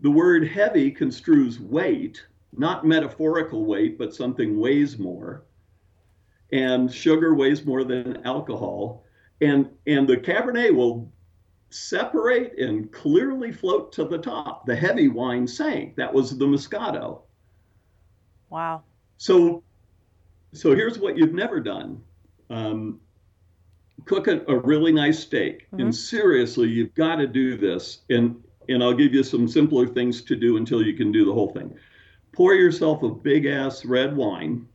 the word heavy construes weight, not metaphorical weight, but something weighs more. And sugar weighs more than alcohol. And the Cabernet will separate and clearly float to the top. The heavy wine sank. That was the Moscato. Wow. So here's what you've never done. Cook a really nice steak. Mm-hmm. And seriously, you've got to do this. And I'll give you some simpler things to do until you can do the whole thing. Pour yourself a big-ass red wine,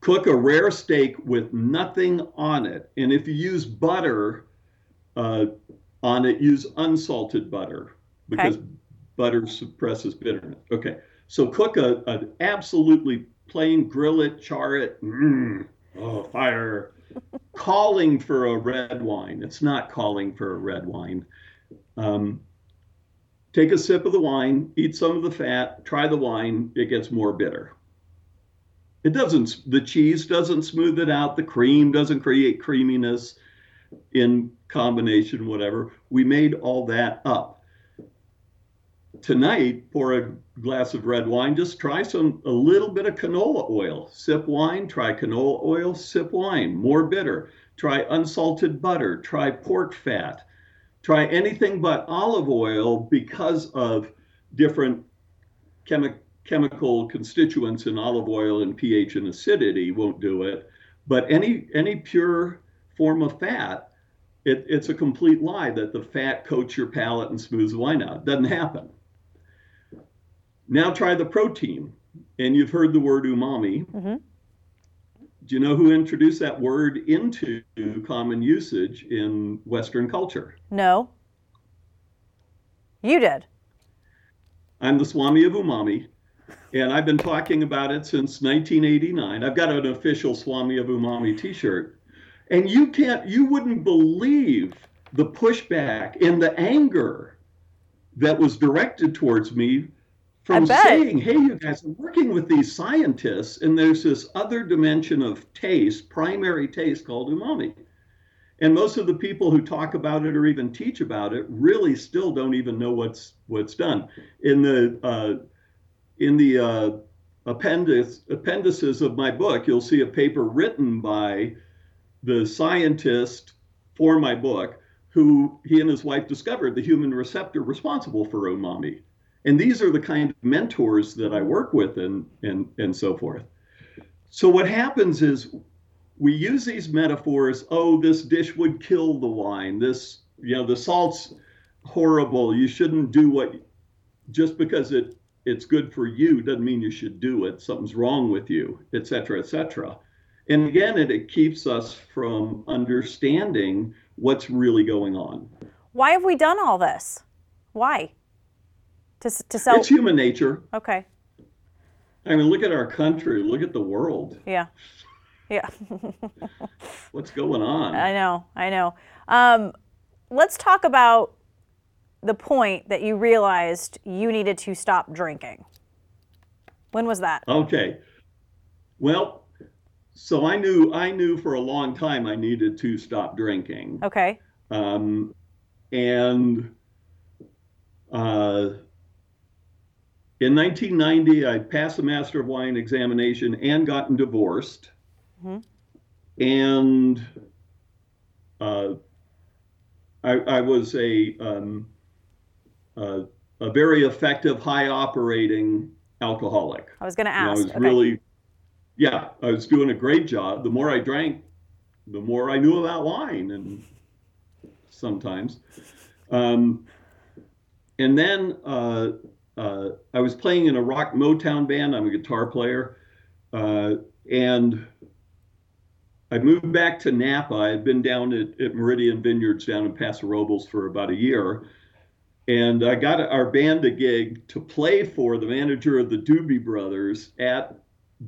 cook a rare steak with nothing on it, and if you use butter on it, use unsalted butter, because butter suppresses bitterness. Okay, so cook an absolutely plain, grill it, char it, fire, calling for a red wine. It's not calling for a red wine. Take a sip of the wine, eat some of the fat, try the wine, it gets more bitter. The cheese doesn't smooth it out, the cream doesn't create creaminess in combination, whatever. We made all that up. Tonight, pour a glass of red wine, just try a little bit of canola oil. Sip wine, try canola oil, sip wine, more bitter. Try unsalted butter, try pork fat. Try anything but olive oil because of different chemical constituents in olive oil, and pH and acidity won't do it. But any pure form of fat, it's a complete lie that the fat coats your palate and smooths the wine out. It doesn't happen. Now try the protein. And you've heard the word umami. Mm-hmm. Do you know who introduced that word into common usage in Western culture? No. You did. I'm the Swami of Umami, and I've been talking about it since 1989. I've got an official Swami of Umami t-shirt. And you wouldn't believe the pushback and the anger that was directed towards me from saying, hey, you guys, I'm working with these scientists, and there's this other dimension of taste, primary taste, called umami. And most of the people who talk about it or even teach about it really still don't even know what's done. In the appendices of my book, you'll see a paper written by the scientist for my book, who he and his wife discovered the human receptor responsible for umami. And these are the kind of mentors that I work with and so forth. So what happens is we use these metaphors. Oh, this dish would kill the wine. This, the salt's horrible. You shouldn't do just because it's good for you doesn't mean you should do it. Something's wrong with you, et cetera, et cetera. And again, it keeps us from understanding what's really going on. Why have we done all this? Why? To sell. It's human nature. Okay. I mean, look at our country. Look at the world. Yeah. What's going on? I know. Let's talk about the point that you realized you needed to stop drinking. When was that? Okay. Well, so I knew for a long time I needed to stop drinking. Okay. In 1990, I passed the Master of Wine examination and gotten divorced. Mm-hmm. And I was a very effective, high-operating alcoholic. I was going to ask. I was doing a great job. The more I drank, the more I knew about wine, and sometimes. And then... I was playing in a rock Motown band. I'm a guitar player. And I moved back to Napa. I had been down at Meridian Vineyards down in Paso Robles for about a year. And I got our band a gig to play for the manager of the Doobie Brothers at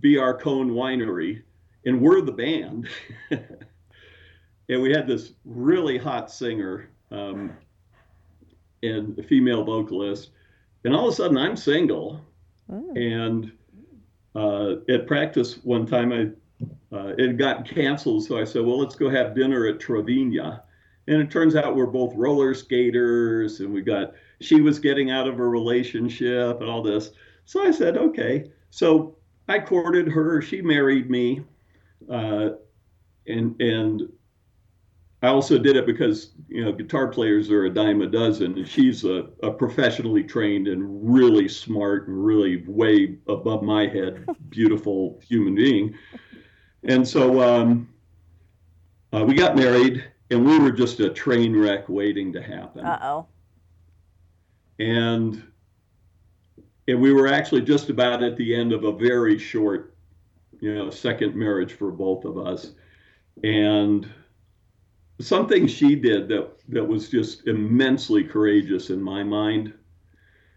B.R. Cohn Winery. And we're the band. And we had this really hot singer and a female vocalist. And all of a sudden, I'm single. Oh. And at practice one time, it got canceled. So I said, well, let's go have dinner at Trevina. And it turns out we're both roller skaters. And she was getting out of a relationship and all this. So I said, okay. So I courted her. She married me. And I also did it because, guitar players are a dime a dozen, and she's a professionally trained and really smart and really way above my head, beautiful human being. And so we got married, and we were just a train wreck waiting to happen. Uh-oh. And we were actually just about at the end of a very short, second marriage for both of us. And... something she did that was just immensely courageous in my mind.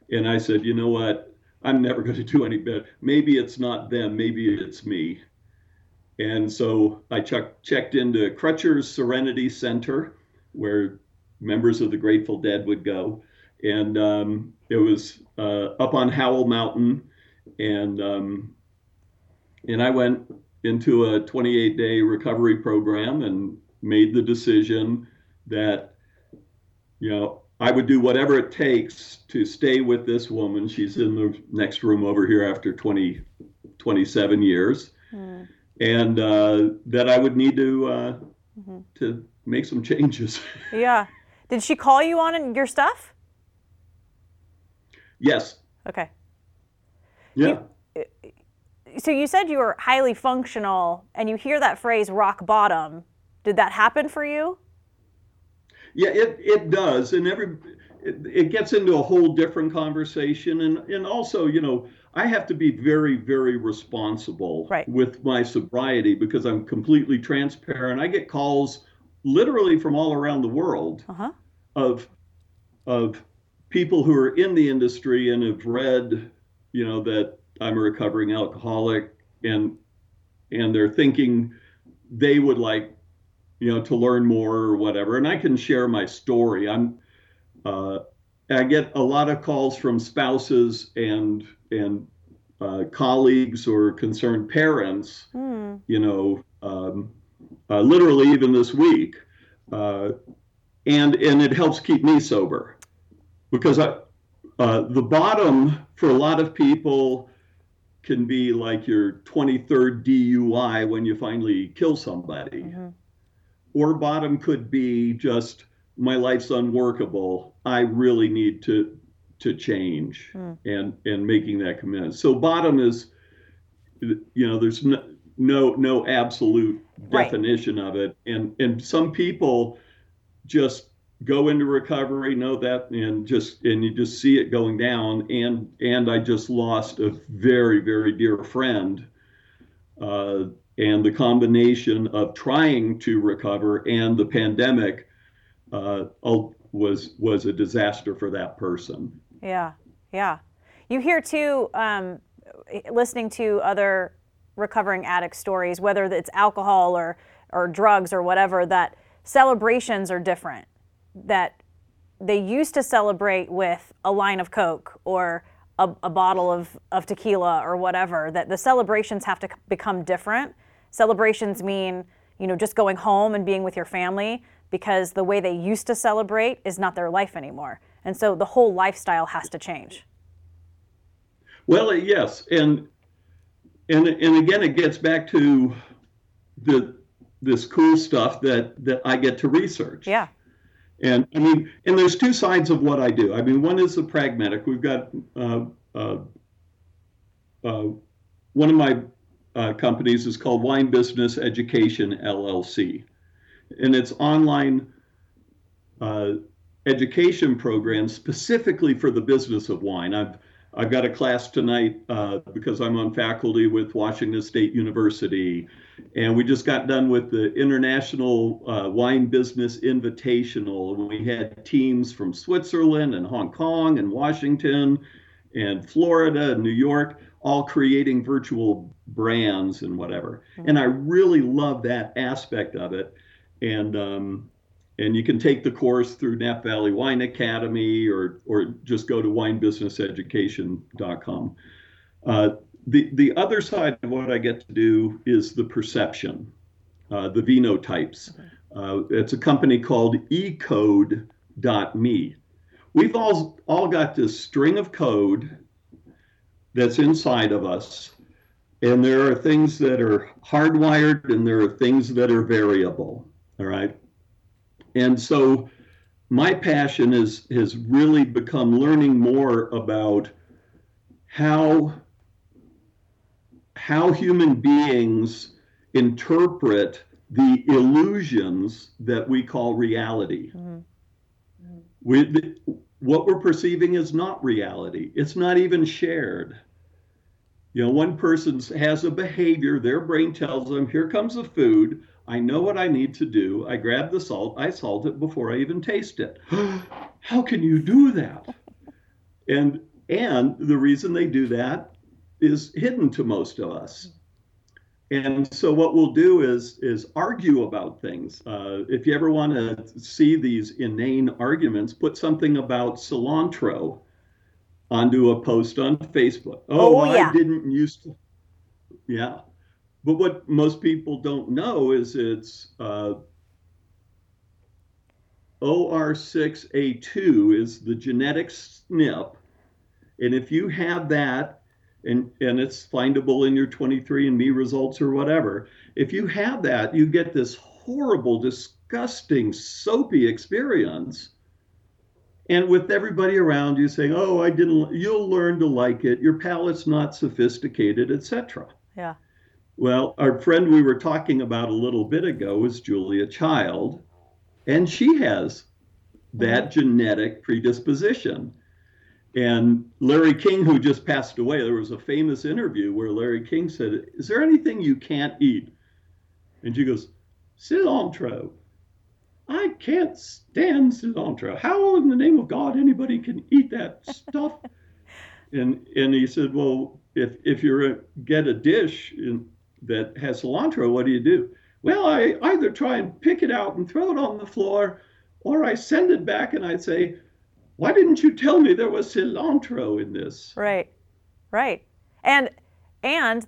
And I said, you know what? I'm never going to do any better. Maybe it's not them. Maybe it's me. And so I checked into Crutcher's Serenity Center, where members of the Grateful Dead would go. And it was up on Howell Mountain. And I went into a 28-day recovery program and made the decision that, I would do whatever it takes to stay with this woman. She's in the next room over here after 27 years. Mm. And that I would need to make some changes. Yeah. Did she call you on your stuff? Yes. Okay. Yeah. So you said you were highly functional, and you hear that phrase rock bottom. Did that happen for you? Yeah, it does. And it gets into a whole different conversation. And also, I have to be very, very responsible with my sobriety because I'm completely transparent. I get calls literally from all around the world of people who are in the industry and have read, you know, that I'm a recovering alcoholic, and they're thinking they would like, you know, to learn more or whatever. And I can share my story. I get a lot of calls from spouses and colleagues or concerned parents, you know, literally even this week. And it helps keep me sober because the bottom for a lot of people can be like your 23rd DUI when you finally kill somebody. Or bottom could be just, my life's unworkable. I really need to change and making that commitment. So bottom is, you know, there's no absolute definition of it. And some people just go into recovery, know that, and you just see it going down. And I just lost a very, very dear friend. And the combination of trying to recover and the pandemic was a disaster for that person. Yeah. You hear too, listening to other recovering addict stories, whether it's alcohol or drugs or whatever, that celebrations are different. That they used to celebrate with a line of Coke or a bottle of tequila or whatever, that the celebrations have to become different. Celebrations mean, you know, just going home and being with your family, because the way they used to celebrate is not their life anymore. And so the whole lifestyle has to change. Well, yes. And again, it gets back to this cool stuff that I get to research. Yeah. And I mean, and there's two sides of what I do. I mean, one is the pragmatic. We've got one of my companies is called Wine Business Education, LLC. And it's online education program specifically for the business of wine. I've got a class tonight because I'm on faculty with Washington State University, and we just got done with the International Wine Business Invitational, and we had teams from Switzerland and Hong Kong and Washington and Florida and New York, all creating virtual brands and whatever. And I really love that aspect of it. And you can take the course through Napa Valley Wine Academy or just go to winebusinesseducation.com. The other side of what I get to do is the perception, the Vino Types. It's a company called ecode.me. We've all got this string of code that's inside of us. And there are things that are hardwired and there are things that are variable. All right. And so my passion has really become learning more about how human beings interpret the illusions that we call reality. What we're perceiving is not reality. It's not even shared. You know, one person has a behavior, their brain tells them, here comes the food. I know what I need to do. I grab the salt. I salt it before I even taste it. How can you do that? And the reason they do that is hidden to most of us. And so what we'll do is argue about things. If you ever want to see these inane arguments, put something about cilantro onto a post on Facebook. I didn't used to. Yeah. But what most people don't know is it's OR6A2 is the genetic SNP. And if you have that, and it's findable in your 23andMe results or whatever, if you have that, you get this horrible, disgusting, soapy experience. And with everybody around you saying, you'll learn to like it. Your palate's not sophisticated, etc. Yeah. Well, our friend we were talking about a little bit ago is Julia Child, and she has that genetic predisposition. And Larry King, who just passed away, there was a famous interview where Larry King said, "Is there anything you can't eat?" And she goes, "Cilantro. I can't stand cilantro. How in the name of God anybody can eat that stuff?" And he said, "Well, if you get a dish that has cilantro, what do you do?" "Well, I either try and pick it out and throw it on the floor, or I send it back and I say, 'Why didn't you tell me there was cilantro in this?'" Right, right. And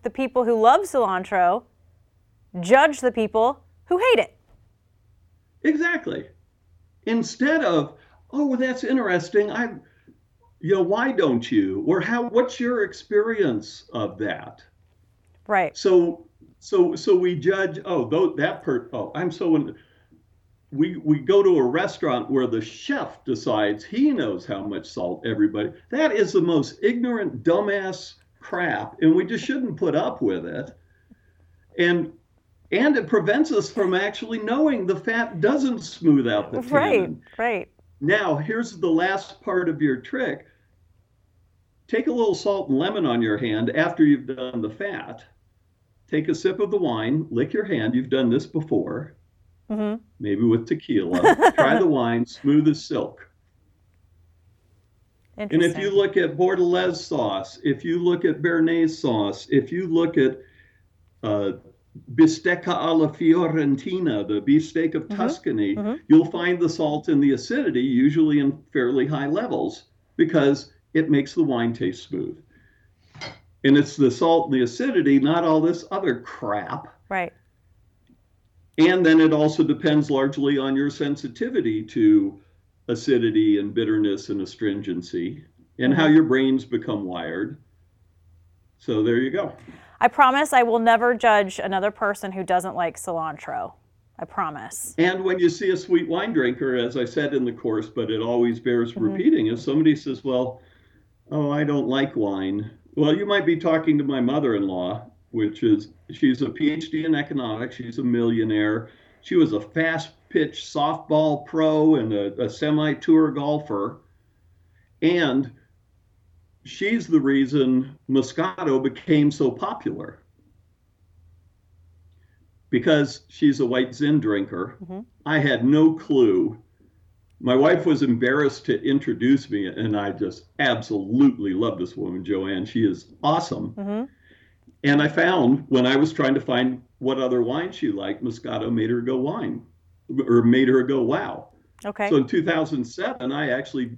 the people who love cilantro judge the people who hate it. Exactly. Instead of, "Oh, that's interesting. Why don't you?" Or what's your experience of that? Right. So we judge, we go to a restaurant where the chef decides he knows how much salt everybody. That is the most ignorant, dumbass crap, and we just shouldn't put up with it. And it prevents us from actually knowing the fat doesn't smooth out the tannin. Right. Now, here's the last part of your trick. Take a little salt and lemon on your hand after you've done the fat. Take a sip of the wine, lick your hand. You've done this before, maybe with tequila. Try the wine, smooth as silk. And if you look at Bordelaise sauce, if you look at Béarnaise sauce, if you look at bistecca alla Fiorentina, the beefsteak of Tuscany, you'll find the salt and the acidity usually in fairly high levels because it makes the wine taste smooth. And it's the salt and the acidity, not all this other crap. Right. And then it also depends largely on your sensitivity to acidity and bitterness and astringency and how your brains become wired. So there you go. I promise I will never judge another person who doesn't like cilantro. I promise. And when you see a sweet wine drinker, as I said in the course, but it always bears repeating, if somebody says, "Well, I don't like wine." Well, you might be talking to my mother-in-law, she's a PhD in economics. She's a millionaire. She was a fast-pitch softball pro and a semi-tour golfer. And she's the reason Moscato became so popular because she's a white Zin drinker. I had no clue. My wife was embarrassed to introduce me, and I just absolutely love this woman, Joanne. She is awesome. And I found when I was trying to find what other wine she liked, Moscato made her go wow. Okay. So in 2007, I actually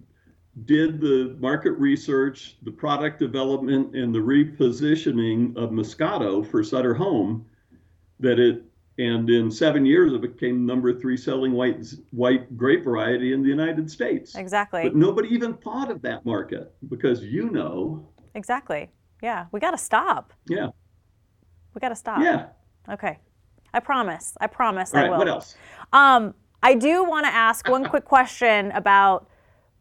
did the market research, the product development, and the repositioning of Moscato for Sutter Home. And in 7 years, it became number 3 selling white grape variety in the United States. Exactly. But nobody even thought of that market because Exactly. Yeah. We got to stop. Yeah. We got to stop. Yeah. Okay. I promise I will. All right. What else? I do want to ask one quick question about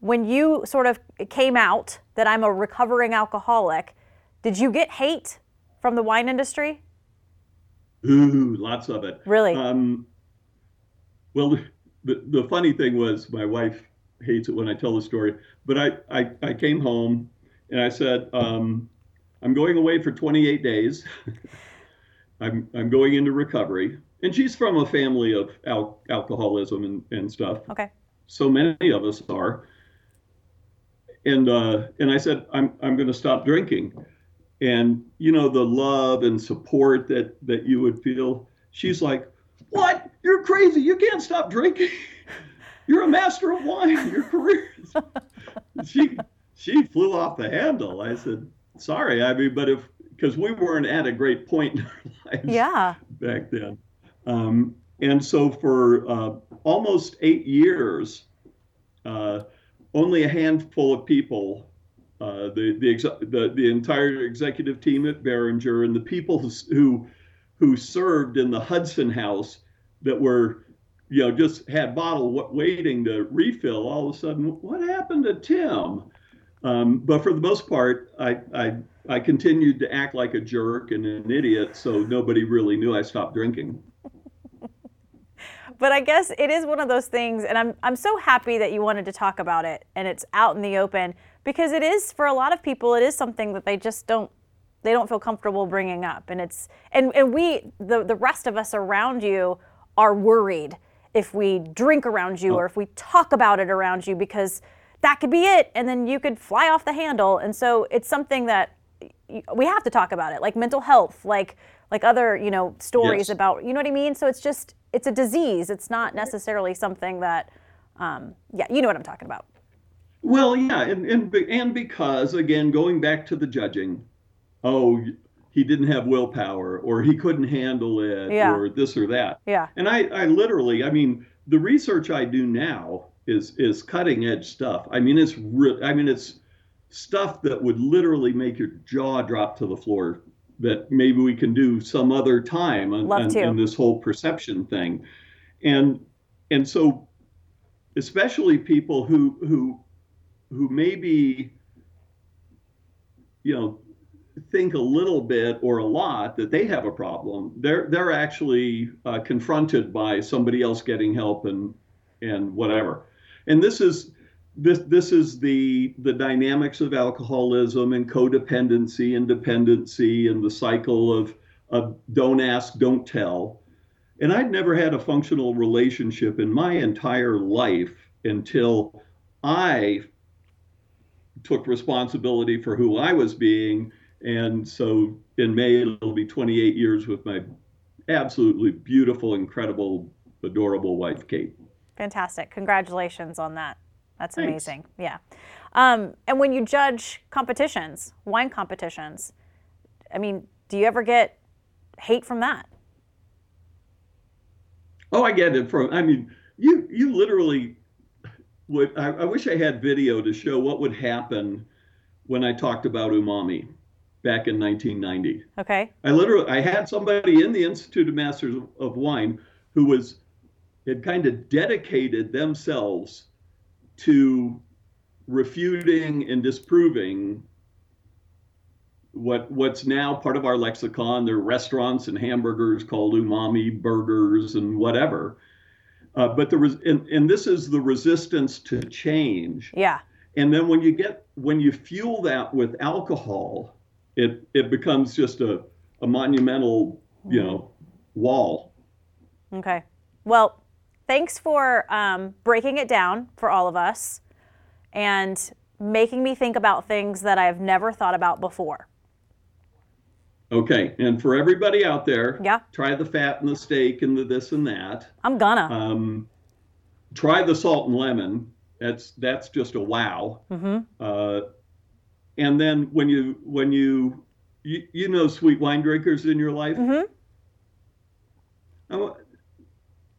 when you sort of came out that I'm a recovering alcoholic. Did you get hate from the wine industry? Ooh, lots of it. Really? Well, the funny thing was my wife hates it when I tell the story, but I came home and I said, I'm going away for 28 days. I'm going into recovery. And she's from a family of alcoholism and stuff. Okay. So many of us are. And I said, I'm going to stop drinking. And, the love and support that you would feel. She's like, "What? You're crazy. You can't stop drinking. You're a master of wine. Your career." She flew off the handle. I said, "Sorry. But because we weren't at a great point in our lives back then." And so for almost 8 years, only a handful of people, the entire executive team at Behringer and the people who served in the Hudson House that were, just had bottle waiting to refill. All of a sudden, what happened to Tim? But for the most part, I continued to act like a jerk and an idiot, so nobody really knew I stopped drinking. But I guess it is one of those things, and I'm so happy that you wanted to talk about it and it's out in the open. because it is, for a lot of people, it is something that they just don't feel comfortable bringing up. And it's, and we, the rest of us around you are worried if we drink around you or if we talk about it around you, because that could be it. And then you could fly off the handle. And so it's something that we have to talk about it, like mental health, like other, you know, stories yes. about, you know what I mean? So it's just, it's a disease. It's not necessarily something that, yeah, you know what I'm talking about. Well, yeah. And because, again, going back to the judging, oh, he didn't have willpower, or he couldn't handle it, yeah. or this or that. Yeah. And I literally, I mean, the research I do now is cutting edge stuff. I mean, it's stuff that would literally make your jaw drop to the floor, that maybe we can do some other time on this whole perception thing. And so especially people who maybe, you know, think a little bit or a lot that they have a problem, they're actually confronted by somebody else getting help and whatever. And this is the dynamics of alcoholism and codependency and dependency and the cycle of don't ask, don't tell. And I'd never had a functional relationship in my entire life until I took responsibility for who I was being. And so in May, it'll be 28 years with my absolutely beautiful, incredible, adorable wife, Kate. Fantastic. Congratulations on that. That's amazing. Thanks. Yeah. And when you judge competitions, wine competitions, I mean, do you ever get hate from that? Oh, I get it from, I mean, you literally would, I wish I had video to show what would happen when I talked about umami back in 1990. Okay. I had somebody in the Institute of Masters of Wine who had kind of dedicated themselves to refuting and disproving what's now part of our lexicon. There are restaurants and hamburgers called umami burgers and whatever. But there was, and this is the resistance to change. Yeah. And then when you fuel that with alcohol, it becomes just a monumental, you know, wall. Okay. Well, thanks for breaking it down for all of us and making me think about things that I've never thought about before. Okay. And for everybody out there, yeah. try the fat and the steak and the this and that. I'm gonna. Try the salt and lemon. That's just a wow. Mm-hmm. And then when you know sweet wine drinkers in your life, mm-hmm.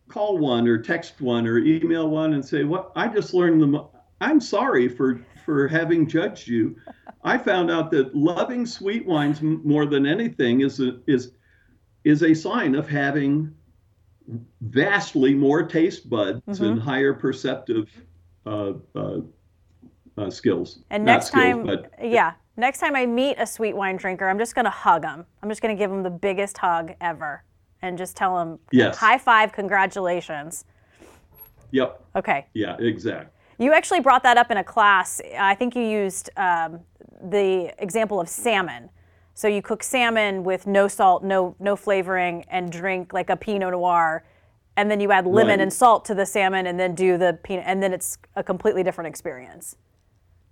Call one or text one or email one and say, "What? I just learned I'm sorry for having judged you. I found out that loving sweet wines more than anything is a sign of having vastly more taste buds mm-hmm. and higher perceptive skills." And next time I meet a sweet wine drinker, I'm just going to hug them. I'm just going to give them the biggest hug ever. And just tell them, yes. high five, congratulations. Yep. Okay. Yeah, exactly. You actually brought that up in a class. I think you used the example of salmon. So you cook salmon with no salt, no flavoring, and drink like a Pinot Noir, and then you add lemon right. and salt to the salmon, and then do the Pinot, and then it's a completely different experience.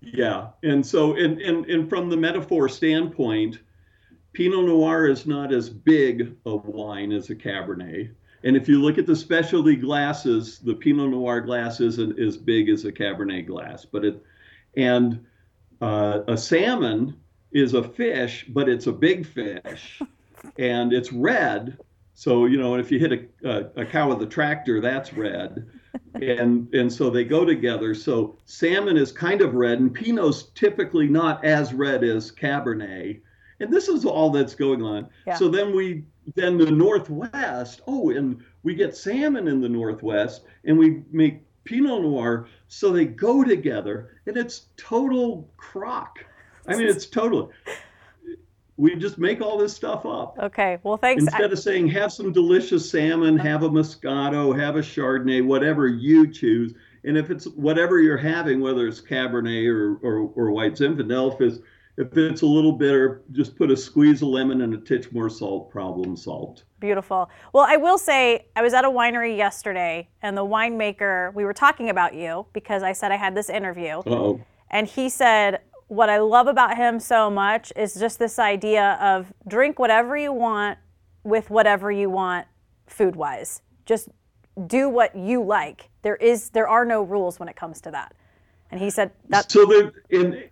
Yeah, and so and from the metaphor standpoint, Pinot Noir is not as big a wine as a Cabernet. And if you look at the specialty glasses, the Pinot Noir glass isn't as big as a Cabernet glass. But a salmon is a fish, but it's a big fish. And it's red. So, you know, if you hit a cow with a tractor, that's red. And so they go together. So salmon is kind of red, and Pinot's typically not as red as Cabernet. And this is all that's going on. Yeah. So then the Northwest, and we get salmon in the Northwest, and we make Pinot Noir, so they go together, and it's total crock. I mean, it's total. We just make all this stuff up. Okay, well, thanks. Instead of saying, have some delicious salmon, have a Moscato, have a Chardonnay, whatever you choose, And if it's whatever you're having, whether it's Cabernet or White Zinfandel, if it's a little bitter, just put a squeeze of lemon and a titch more salt, problem solved. Beautiful. Well, I will say, I was at a winery yesterday, and the winemaker, we were talking about you, because I said I had this interview. Uh-oh. And he said, what I love about him so much is just this idea of drink whatever you want with whatever you want food-wise. Just do what you like. There are no rules when it comes to that. And he said that. So that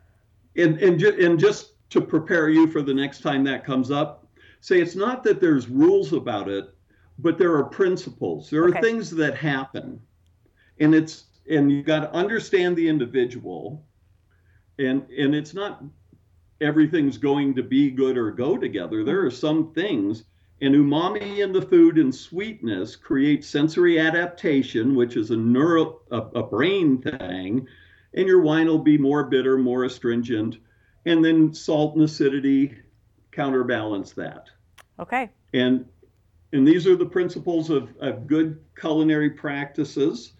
and just to prepare you for the next time that comes up, say it's not that there's rules about it, but there are principles. There are things that happen, and you got to understand the individual, and it's not everything's going to be good or go together. There are some things. And umami in the food and sweetness create sensory adaptation, which is a brain thing, and your wine will be more bitter, more astringent, and then salt and acidity counterbalance that. Okay. And these are the principles of good culinary practices,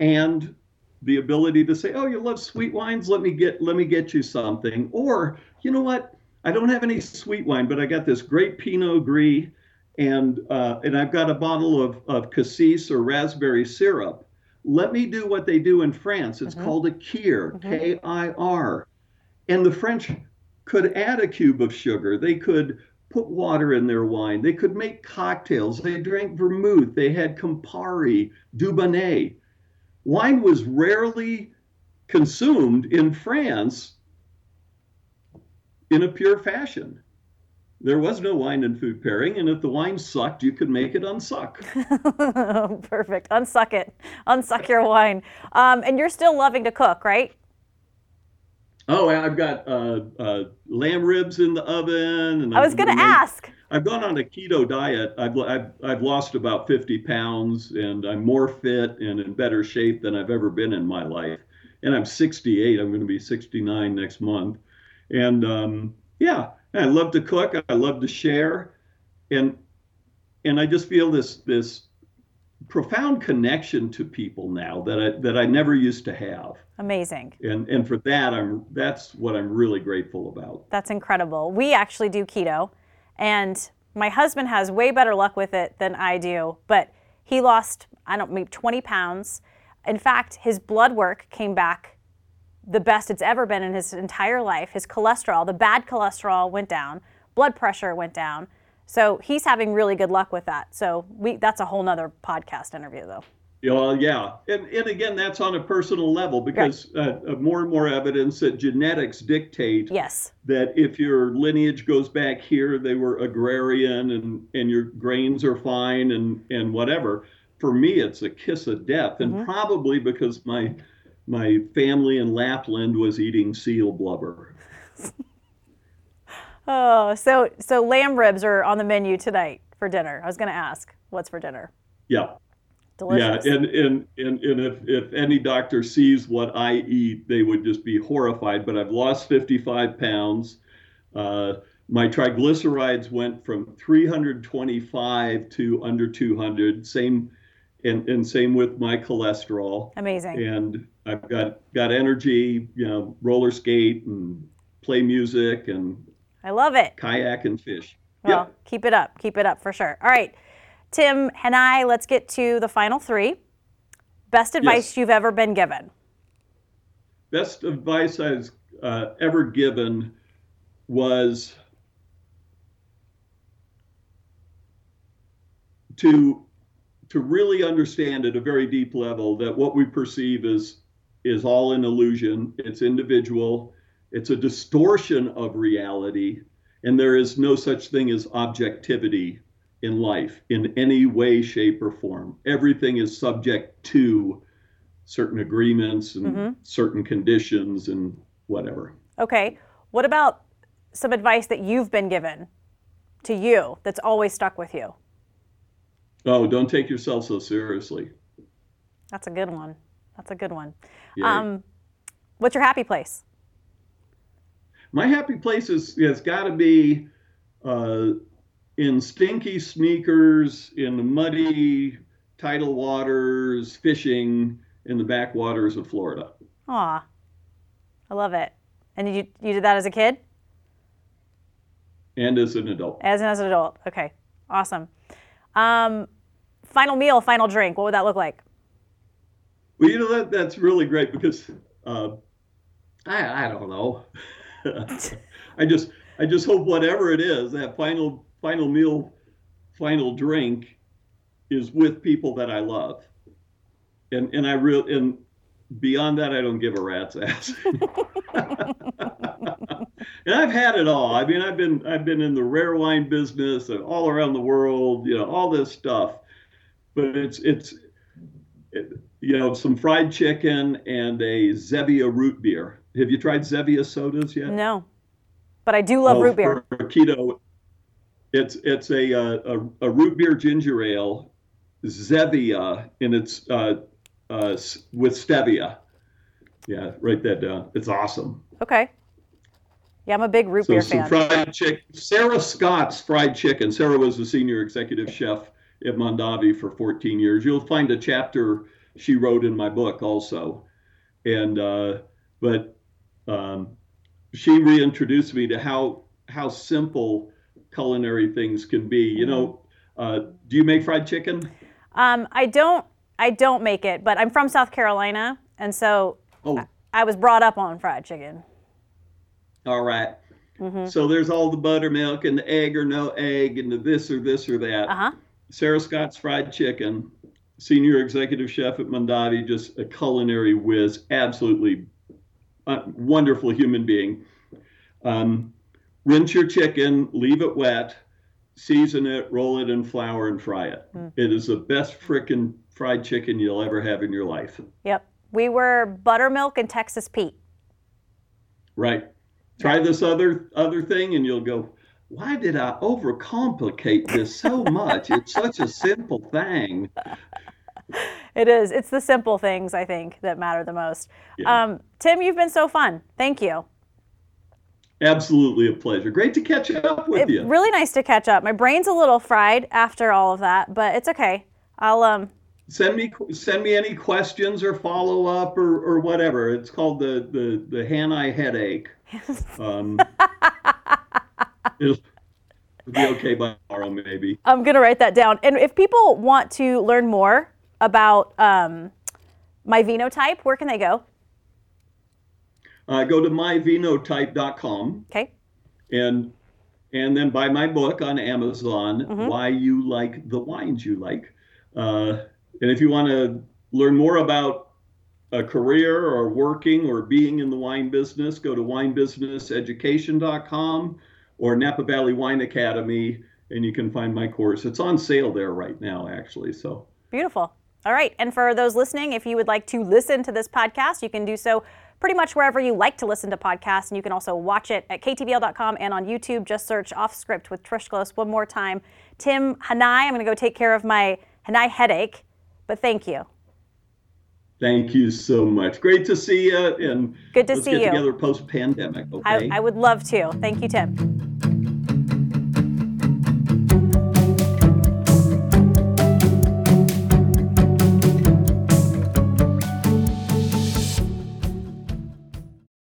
and the ability to say, oh, you love sweet wines? Let me get you something. Or, you know what? I don't have any sweet wine, but I got this great Pinot Gris, and I've got a bottle of cassis or raspberry syrup. Let me do what they do in France. It's called a kir, K-I-R. And the French could add a cube of sugar. They could put water in their wine. They could make cocktails. They drank vermouth. They had Campari, Dubonnet. Wine was rarely consumed in France in a pure fashion. There was no wine and food pairing, and if the wine sucked, you could make it unsuck. Perfect. Unsuck it. Unsuck your wine. And you're still loving to cook, right? Oh, I've got lamb ribs in the oven. And I was going to ask. I've gone on a keto diet. I've lost about 50 pounds, and I'm more fit and in better shape than I've ever been in my life. And I'm 68. I'm going to be 69 next month. And I love to cook. I love to share, and I just feel this profound connection to people now that I never used to have. Amazing. And for that, that's what I'm really grateful about. That's incredible. We actually do keto, and my husband has way better luck with it than I do. But he lost maybe 20 pounds. In fact, his blood work came back the best it's ever been in his entire life. His cholesterol, the bad cholesterol, went down. Blood pressure went down. So he's having really good luck with that. So that's a whole nother podcast interview, though. Yeah. And again, that's on a personal level, because more and more evidence that genetics dictate that if your lineage goes back here, they were agrarian and your grains are fine and whatever. For me, it's a kiss of death. And probably because my family in Lapland was eating seal blubber. Oh, so lamb ribs are on the menu tonight for dinner. I was going to ask, what's for dinner? Yeah. Delicious. Yeah, and if any doctor sees what I eat, they would just be horrified. But I've lost 55 pounds. My triglycerides went from 325 to under 200. Same with my cholesterol. Amazing. And I've got energy, roller skate and play music, and I love it. Kayak and fish. Well, Keep it up for sure. All right, Tim Hanni, let's get to the final three. Best advice you've ever been given. Best advice I was ever given was to really understand at a very deep level that what we perceive is all an illusion. It's individual. It's a distortion of reality. And there is no such thing as objectivity in life in any way, shape, or form. Everything is subject to certain agreements and certain conditions and whatever. Okay. What about some advice that you've been given to you that's always stuck with you? Oh, don't take yourself so seriously. That's a good one. Yeah. What's your happy place? My happy place has got to be in stinky sneakers, in muddy tidal waters, fishing, in the backwaters of Florida. Aw, I love it. And you did that as a kid? And as an adult. As an adult. Okay, awesome. Final meal, final drink. What would that look like? Well, you know, that's really great because I don't know. I just hope whatever it is, that final meal, final drink, is with people that I love. And beyond that, I don't give a rat's ass. And I've had it all. I mean, I've been in the rare wine business and all around the world, you know, all this stuff. But it's you know, some fried chicken and a Zevia root beer. Have you tried Zevia sodas yet? No, but I do love root beer. For keto, it's a root beer ginger ale, Zevia, and it's with stevia. Yeah, write that down. It's awesome. Okay. Yeah, I'm a big root beer fan. Fried chicken. Sarah Scott's fried chicken. Sarah was the senior executive chef at Mondavi for 14 years. You'll find a chapter she wrote in my book also. And but she reintroduced me to how simple culinary things can be. You know, do you make fried chicken? I don't make it, but I'm from South Carolina, and so I was brought up on fried chicken. All right. Mm-hmm. So there's all the buttermilk and the egg or no egg and the this or this or that. Uh-huh. Sarah Scott's fried chicken, senior executive chef at Mondavi, just a culinary whiz, absolutely wonderful human being. Rinse your chicken, leave it wet, season it, roll it in flour and fry it. Mm. It is the best frickin' fried chicken you'll ever have in your life. Yep. We were buttermilk and Texas Pete. Right. Try this other thing and you'll go, why did I overcomplicate this so much? It's such a simple thing. It is. It's the simple things, I think, that matter the most. Yeah. Tim, you've been so fun. Thank you. Absolutely a pleasure. Great to catch up with you. Really nice to catch up. My brain's a little fried after all of that, but it's okay. I'll send me any questions or follow up or whatever. It's called the Hanni headache. It'll be okay by tomorrow, maybe. I'm gonna write that down. And if people want to learn more about my Vino Type, where can they go? Go to myvinotype.com. Okay. And then buy my book on Amazon. Mm-hmm. Why You Like the Wines You Like. And if you want to learn more about a career or working or being in the wine business, go to winebusinesseducation.com or Napa Valley Wine Academy, and you can find my course. It's on sale there right now, actually. So beautiful. All right. And for those listening, if you would like to listen to this podcast, you can do so pretty much wherever you like to listen to podcasts. And you can also watch it at ktbl.com and on YouTube. Just search Offscript with Trish Glos. One more time, Tim Hanni. I'm going to go take care of my Hanni headache, but thank you. Thank you so much. Great to see you. And good to see you. Let's get together post-pandemic, okay? I would love to. Thank you, Tim.